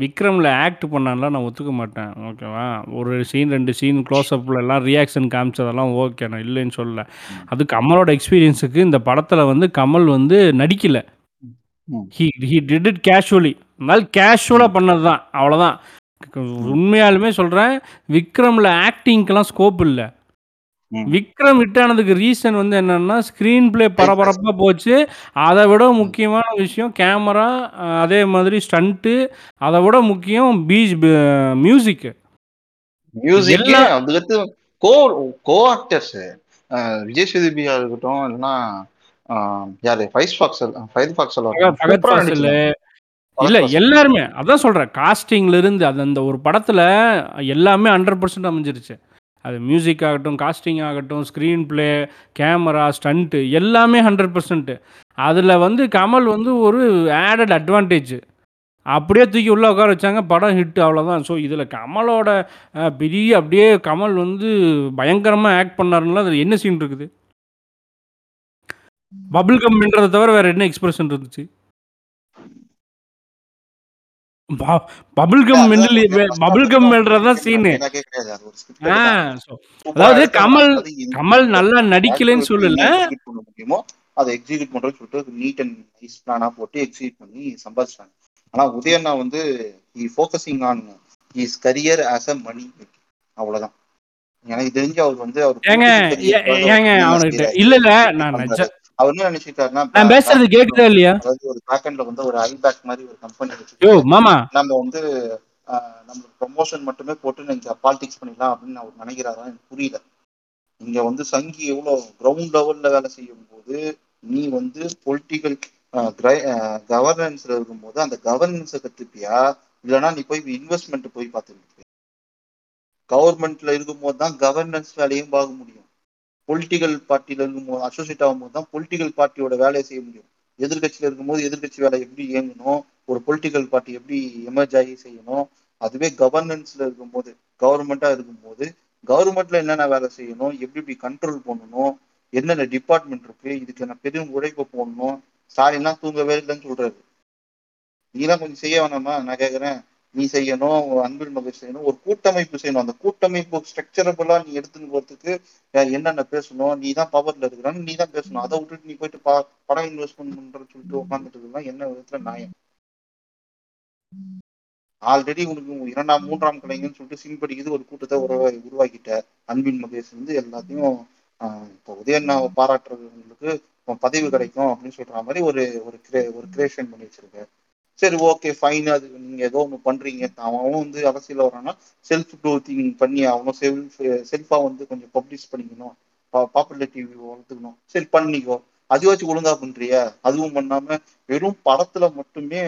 விக்ரம்ல ஆக்ட் பண்ணால நான் ஒத்துக்க மாட்டேன் ஓகேவா. ஒரு சீன் ரெண்டு சீன் க்ளோஸ்அப்ல எல்லாம் ரியாக்ஷன் காமிச்சதெல்லாம் ஓகே, நான் இல்லைன்னு சொல்லல. அது கமலோட எக்ஸ்பீரியன்ஸுக்கு இந்த படத்தில் வந்து கமல் வந்து நடிக்கல, he he did it casually. அதனால கேஷுவலாக பண்ணது தான், அவ்வளோதான். உண்மையாலுமே சொல்கிறேன், விக்ரமில் ஆக்டிங்க்கெலாம் ஸ்கோப் இல்லை. விக்ரம் ஹிட் ஆனதுக்கு ரீசன் வந்து என்னன்னா ஸ்க்ரீன் பிளே பரபரப்பா போச்சு. அதை விட முக்கியமான விஷயம் கேமரா, அதே மாதிரி ஸ்டண்ட்டு, அதை விட முக்கியம் பீச் மியூசிக். அதுக்கு கோ ஆக்டர்ஸ் விஜய் சேதுபதியா இருக்கட்டும், இல்லைன்னா யாரு ஃபைஸ் ஃபாக்ஸல் ஃபைஸ் ஃபாக்ஸல் ஃபகத் ஃபாக்ஸல் இல்லை எல்லாருமே. அதான் சொல்கிறேன், காஸ்டிங்ல இருந்து அது அந்த ஒரு படத்தில் எல்லாமே ஹண்ட்ரட் பர்சன்ட் அமைஞ்சிருச்சு. அது மியூசிக் ஆகட்டும், காஸ்டிங் ஆகட்டும், ஸ்க்ரீன் பிளே, கேமரா, ஸ்டண்ட்டு எல்லாமே ஹண்ட்ரட் பர்சன்ட்டு. அதில் வந்து கமல் வந்து ஒரு ஆடட் அட்வான்டேஜ் அப்படியே தூக்கி உள்ளே உட்கார வச்சாங்க, படம் ஹிட், அவ்வளோதான். ஸோ இதில் கமலோட பெரிய அப்படியே கமல் வந்து பயங்கரமாக ஆக்ட் பண்ணாருன்னா அதில் என்ன சீன் இருக்குது? பபுள் கம்ன்றதை தவிர வேறு என்ன எக்ஸ்பிரஷன் இருந்துச்சு? உதயண்ணா வந்து அவ்வளவுதான் எனக்கு தெரிஞ்சு. அவர் வந்து புரியல, இங்க வந்து சங்கி எவ்வளவு கிரவுண்ட் லெவல்ல வேலை செய்யும் போது நீ வந்து பொலிட்டிக்கல் கவர்னன்ஸ்ல இருக்கும் போது அந்த கவர்னன்ஸை கத்துப்பியா, இல்லைன்னா நீ போய் இன்வெஸ்ட்மெண்ட் போய் பாத்துக்கிட்டு கவர்மெண்ட்ல இருக்கும் போது தான் கவர்னன்ஸ் வேலையும் பார்க்க முடியும். பொலிட்டிக்கல் பார்ட்டியில இருக்கும் போது அசோசியேட் ஆகும் போது தான் பொலிட்டிக்கல் பார்ட்டியோட வேலையை செய்ய முடியும். எதிர்கட்சியில இருக்கும்போது எதிர்கட்சி வேலை எப்படி இயங்கணும், ஒரு பொலிட்டிக்கல் பார்ட்டி எப்படி எமர்ஜ் ஆகி செய்யணும். அதுவே கவர்னன்ஸ்ல இருக்கும்போது கவர்மெண்டா இருக்கும்போது கவர்மெண்ட்ல என்னென்ன வேலை செய்யணும், எப்படி இப்படி கண்ட்ரோல் பண்ணணும், என்னென்ன டிபார்ட்மெண்ட் இருக்கு, இதுக்கு நான் பெரும் உழைப்பு போடணும். ஸ்டாலினா தூங்கவே இல்லைன்னு சொல்றாரு, நீலாம் கொஞ்சம் செய்ய வேணாமா? நான் கேட்கறேன், நீ செய்யணும், அன்பில் மகேஷ் செய்யணும், ஒரு கூட்டமைப்பு செய்யணும். அந்த கூட்டமைப்பு ஸ்ட்ரக்சரபுல்லா நீ எடுத்துன்னு போறதுக்கு என்னென்ன பேசணும், நீ தான் பவர்ல இருக்கிறான்னு நீ தான் பேசணும். அதை விட்டுட்டு நீ போயிட்டு பா படம் இன்வெஸ்ட்மெண்ட் பண்றன்னு சொல்லிட்டு உட்காந்துட்டு இருக்கலாம். என்ன விதத்துல நியாயம்? ஆல்ரெடி உனக்கு இரண்டாம் மூன்றாம் கலைஞர்னு சொல்லிட்டு சிம்படிக்குது ஒரு கூட்டத்தை உறவ உருவாக்கிட்ட. அன்பில் மகேஷ் வந்து எல்லாத்தையும் ஆஹ் இப்போ உதயண்ணாவை பாராட்டுறவங்களுக்கு பதவி கிடைக்கும் அப்படின்னு சொல்ற மாதிரி ஒரு ஒரு கிரியேஷன் பண்ணி வச்சிருக்க. சரி, ஓகே, ஃபைன், அது நீங்க ஏதோ ஒன்று பண்றீங்க. அவனும் வந்து அரசியல் வரானா செல்ஃப் ப்ரோத்திங் பண்ணி அவனும் செல்ஃப் செல்ஃபா வந்து கொஞ்சம் பப்ளிஷ் பண்ணிக்கணும், பாப்புலாரிட்டி வளர்த்துக்கணும். சரி பண்ணிக்கோ, அது வச்சு ஒழுங்கா பண்றியா? அதுவும் பண்ணாம வெறும் படத்துல மட்டுமே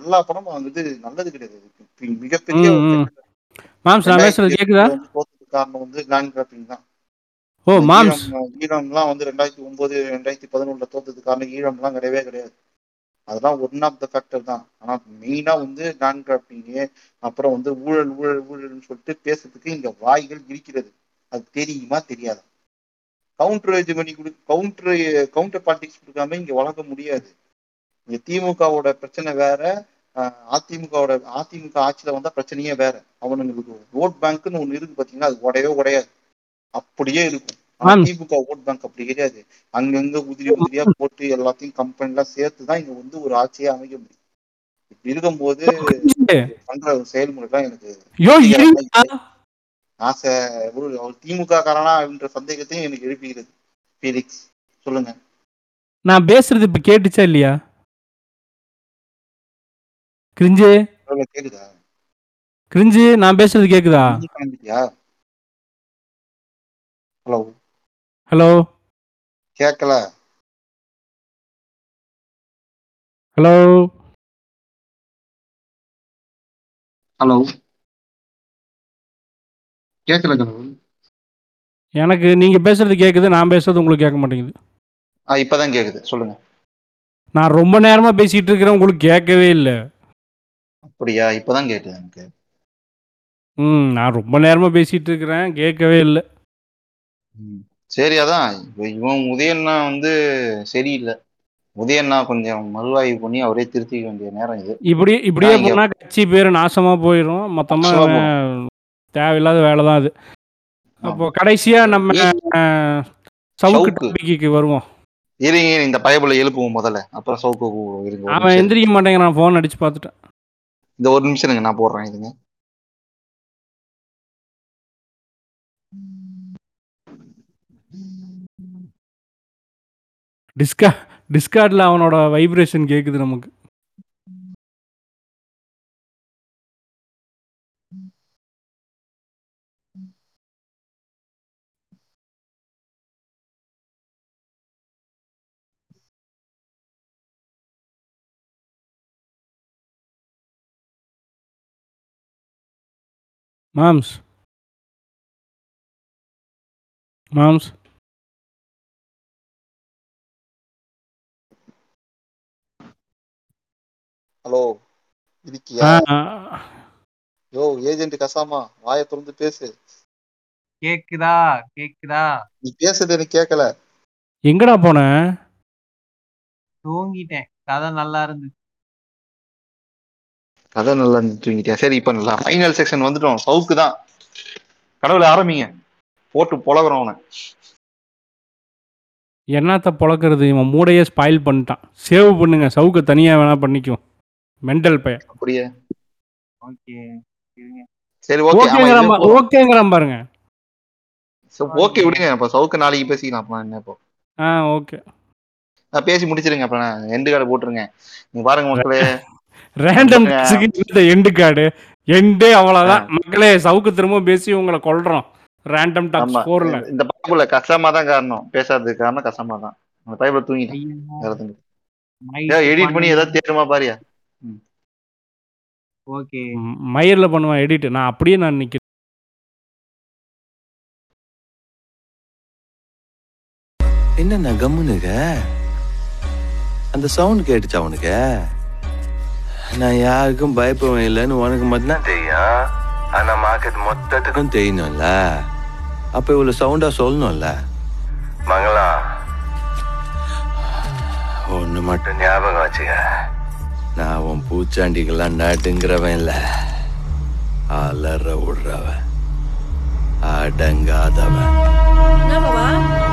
எல்லா படமும் வந்து நல்லது கிடையாது. மிகப்பெரிய காரணம் வந்து லேண்ட் கிராப்பிங் தான். ஈழம்லாம் வந்து ரெண்டாயிரத்தி ஒன்பது ரெண்டாயிரத்தி பதினொன்னுல தோத்தது காரணம் ஈழம்லாம் கிடையவே கிடையாது. அதெல்லாம் ஒன் ஆஃப் த ஃபேக்டர் தான். ஆனா மெயினா வந்து லேண்ட் கிராப்பிங்கு, அப்புறம் வந்து ஊழல் ஊழல் ஊழல்னு சொல்லிட்டு பேசுறதுக்கு இங்க வாய்கள் இருக்கிறது. அது தெரியுமா தெரியாதா? கவுண்டர் இது பண்ணி கொடு, கவுண்டர் கவுண்டர் பாலிடிக்ஸ் கொடுக்காம இங்க வளர்க்க முடியாது. இங்க திமுகவோட பிரச்சனை வேற, அதிமுகவோட அதிமுக ஆட்சியில வந்தா பிரச்சனையே வேற. அவனுங்களுக்கு ஓட் பேங்க்னு ஒண்ணு இருக்கு பாத்தீங்கன்னா, அது உடையவே உடையாது, அப்படியே இருக்கும். திமுக ஓட் பேங்க் அப்படி கிடையாது. அங்கங்க உதிரி உதிரியா போட்டு எல்லாத்தையும் கம்பெனி எல்லாம் சேர்த்துதான் இங்க வந்து ஒரு ஆட்சியை அமைக்க முடியும். இப்படி இருக்கும் போது பண்ற செயல்முறை தான் எனக்கு ஆசை. ஒரு திமுக காரணா அப்படின்ற சந்தேகத்தையும் எனக்கு எழுப்பிக்கிறது. பீலிக்ஸ் சொல்லுங்க, நான் பேசுறது இப்ப கேட்டுச்சா இல்லையா? கிரிஞ்சு கேக்குதா? கிரிஞ்சு நான் பேசுறது கேக்குதா? ஹலோ ஹலோ கேட்கல? ஹலோ ஹலோ கேட்கல எனக்கு. நீங்க பேசுறது கேக்குது, நான் பேசுறது உங்களுக்கு கேட்க மாட்டேங்குது. ஆ இப்பதான் கேக்குது, சொல்லுங்க. நான் ரொம்ப நேரமா பேசிட்டு இருக்கிறேன், உங்களுக்கு கேட்கவே இல்லை. அப்படியா? இப்பதான் கேக்குது எனக்கு. ம் நான் ரொம்ப நேரமா பேசிட்டு இருக்கிறேன், கேட்கவே இல்லை. சரி, அதான் இவ- இவன் உதயண்ணா வந்து சரியில்லை. உதயண்ணா கொஞ்சம் மறுவாய்வு பண்ணி அவரே திருத்திக்க வேண்டிய நேரம் இது. இப்படி ஏன்னா இப்படியே இங்க போனால் கட்சி பேர் நாசமாக போயிடும். மொத்தமாக மோசமாக போகும். தேவையில்லாத வேலை தான் அது. அப்போ ஆமா. கடைசியாக நம்ம ஏ அஹ், சவுக்கு சவுக்கு டாபிக்கு வருவோம். இருங்க, இந்த பயபுல எழுப்புவோம் முதல்ல, அப்புறம் சவுக்கு கூப்பிடுவோம். இருங்க ஒரு அவன் நிமிஷம் இருங்க, எந்திரிக்க மாட்டேங்கிறான், ஃபோன் அடித்து பார்த்துட்டேன். இந்த ஒரு நிமிஷம் இருங்க, நான் போடுறேன். இதுங்க டிஸ்கா டிஸ்கார்டில் அவனோட வைப்ரேஷன் கேட்குது நமக்கு. மாம்ஸ் மாம்ஸ் ஹலோ இருக்கியா? ஆ ஆ. யோ ஏஜென்ட் கசாமா, வாயை திறந்து பேசு. கேக்குதா கேக்குதா? நீ பேசுறது எனக்கு கேட்கல. எங்கடா போன? தூங்கிட்டேன், கதை நல்லா இருந்துச்சு. கதை நல்லா இருந்துச்சு, தூங்கிட்டியா? சரி, இப்ப நல்லா ஃபைனல் செக்ஷன் வந்துட்டோம். சவுக்கு தான் கடவுளை ஆரம்பிங்க, போட்டு புலகுறோம் அவனை. என்னத்த பொழக்கிறது, இவன் மூடையே ஸ்பாயில் பண்ணிட்டான். சேவ் பண்ணுங்க, சவுக்கு தனியாக வேணா பண்ணிக்குவோம். மெண்டல் பையன். அப்படியே ஓகே இருங்க. சரி ஓகே. ஆமா, ஓகேங்கிற இதுவே போதும். ஓகேங்கிறான் பாருங்க. Okay sorry. விடுங்க, அப்ப சவுக்கு நாளைக்கு பேசிக்கலாம். அப்ப என்ன இப்போ ஆ ஓகே. நான் பேசி முடிச்சிருங்க, அப்புறம் நான் எண்டு கார்டு போட்டுருங்க. நீங்க பாருங்க மக்களே, நம்ம ரேண்டம் பசங்க பேஸுக்கு இந்த எண்டு கார்டு எண்டே அவ்வளோதான். அஹ், மக்களே சவுக்கு திரும்ப பேசி உங்களை கொள்றோம். ரேண்டம் டாக்ஸ் ஆமா, ஃபோரில் இந்த பைபிள்ல கஷ்டமா தான் காரணம், பேசாததுக்கு காரணம் கஷ்டமா தான். அந்த பைபிள தூங்கிட்டான் ஐயா வேற எதுவும் இல்ல. ஏதாவது நைட்டு எடிட் பண்ணி ஏதாவது பன்னெண்டு. தேடுமா பாரியா. ம். ஓகே மயிரில் பண்ணுவான் எடிட். நான் அப்படியே நான் நிற்கிறேன். என்னண்ணா கம்முனுக, அந்த சவுண்ட் கேட்டுச்சு அவனுக்கு. நான் யாருக்கும் பயப்பவன் இல்லைன்னு உனக்கு மட்டும்தான் தெரியும். ஆனா மார்க்கெட் மொத்தத்துக்கும் தெரியணும்ல, அப்ப இவ்வளவு சவுண்டா சொல்லணும்ல. மங்களா, ஒண்ணு மட்டும் ஞாபகம் வச்சுக்க, நான் உன் பூச்சாண்டிக்கெல்லாம் நாட்டுங்கிறவன் இல்ல, அலற விடுறவன், அடங்காதவன். என்னப்பா?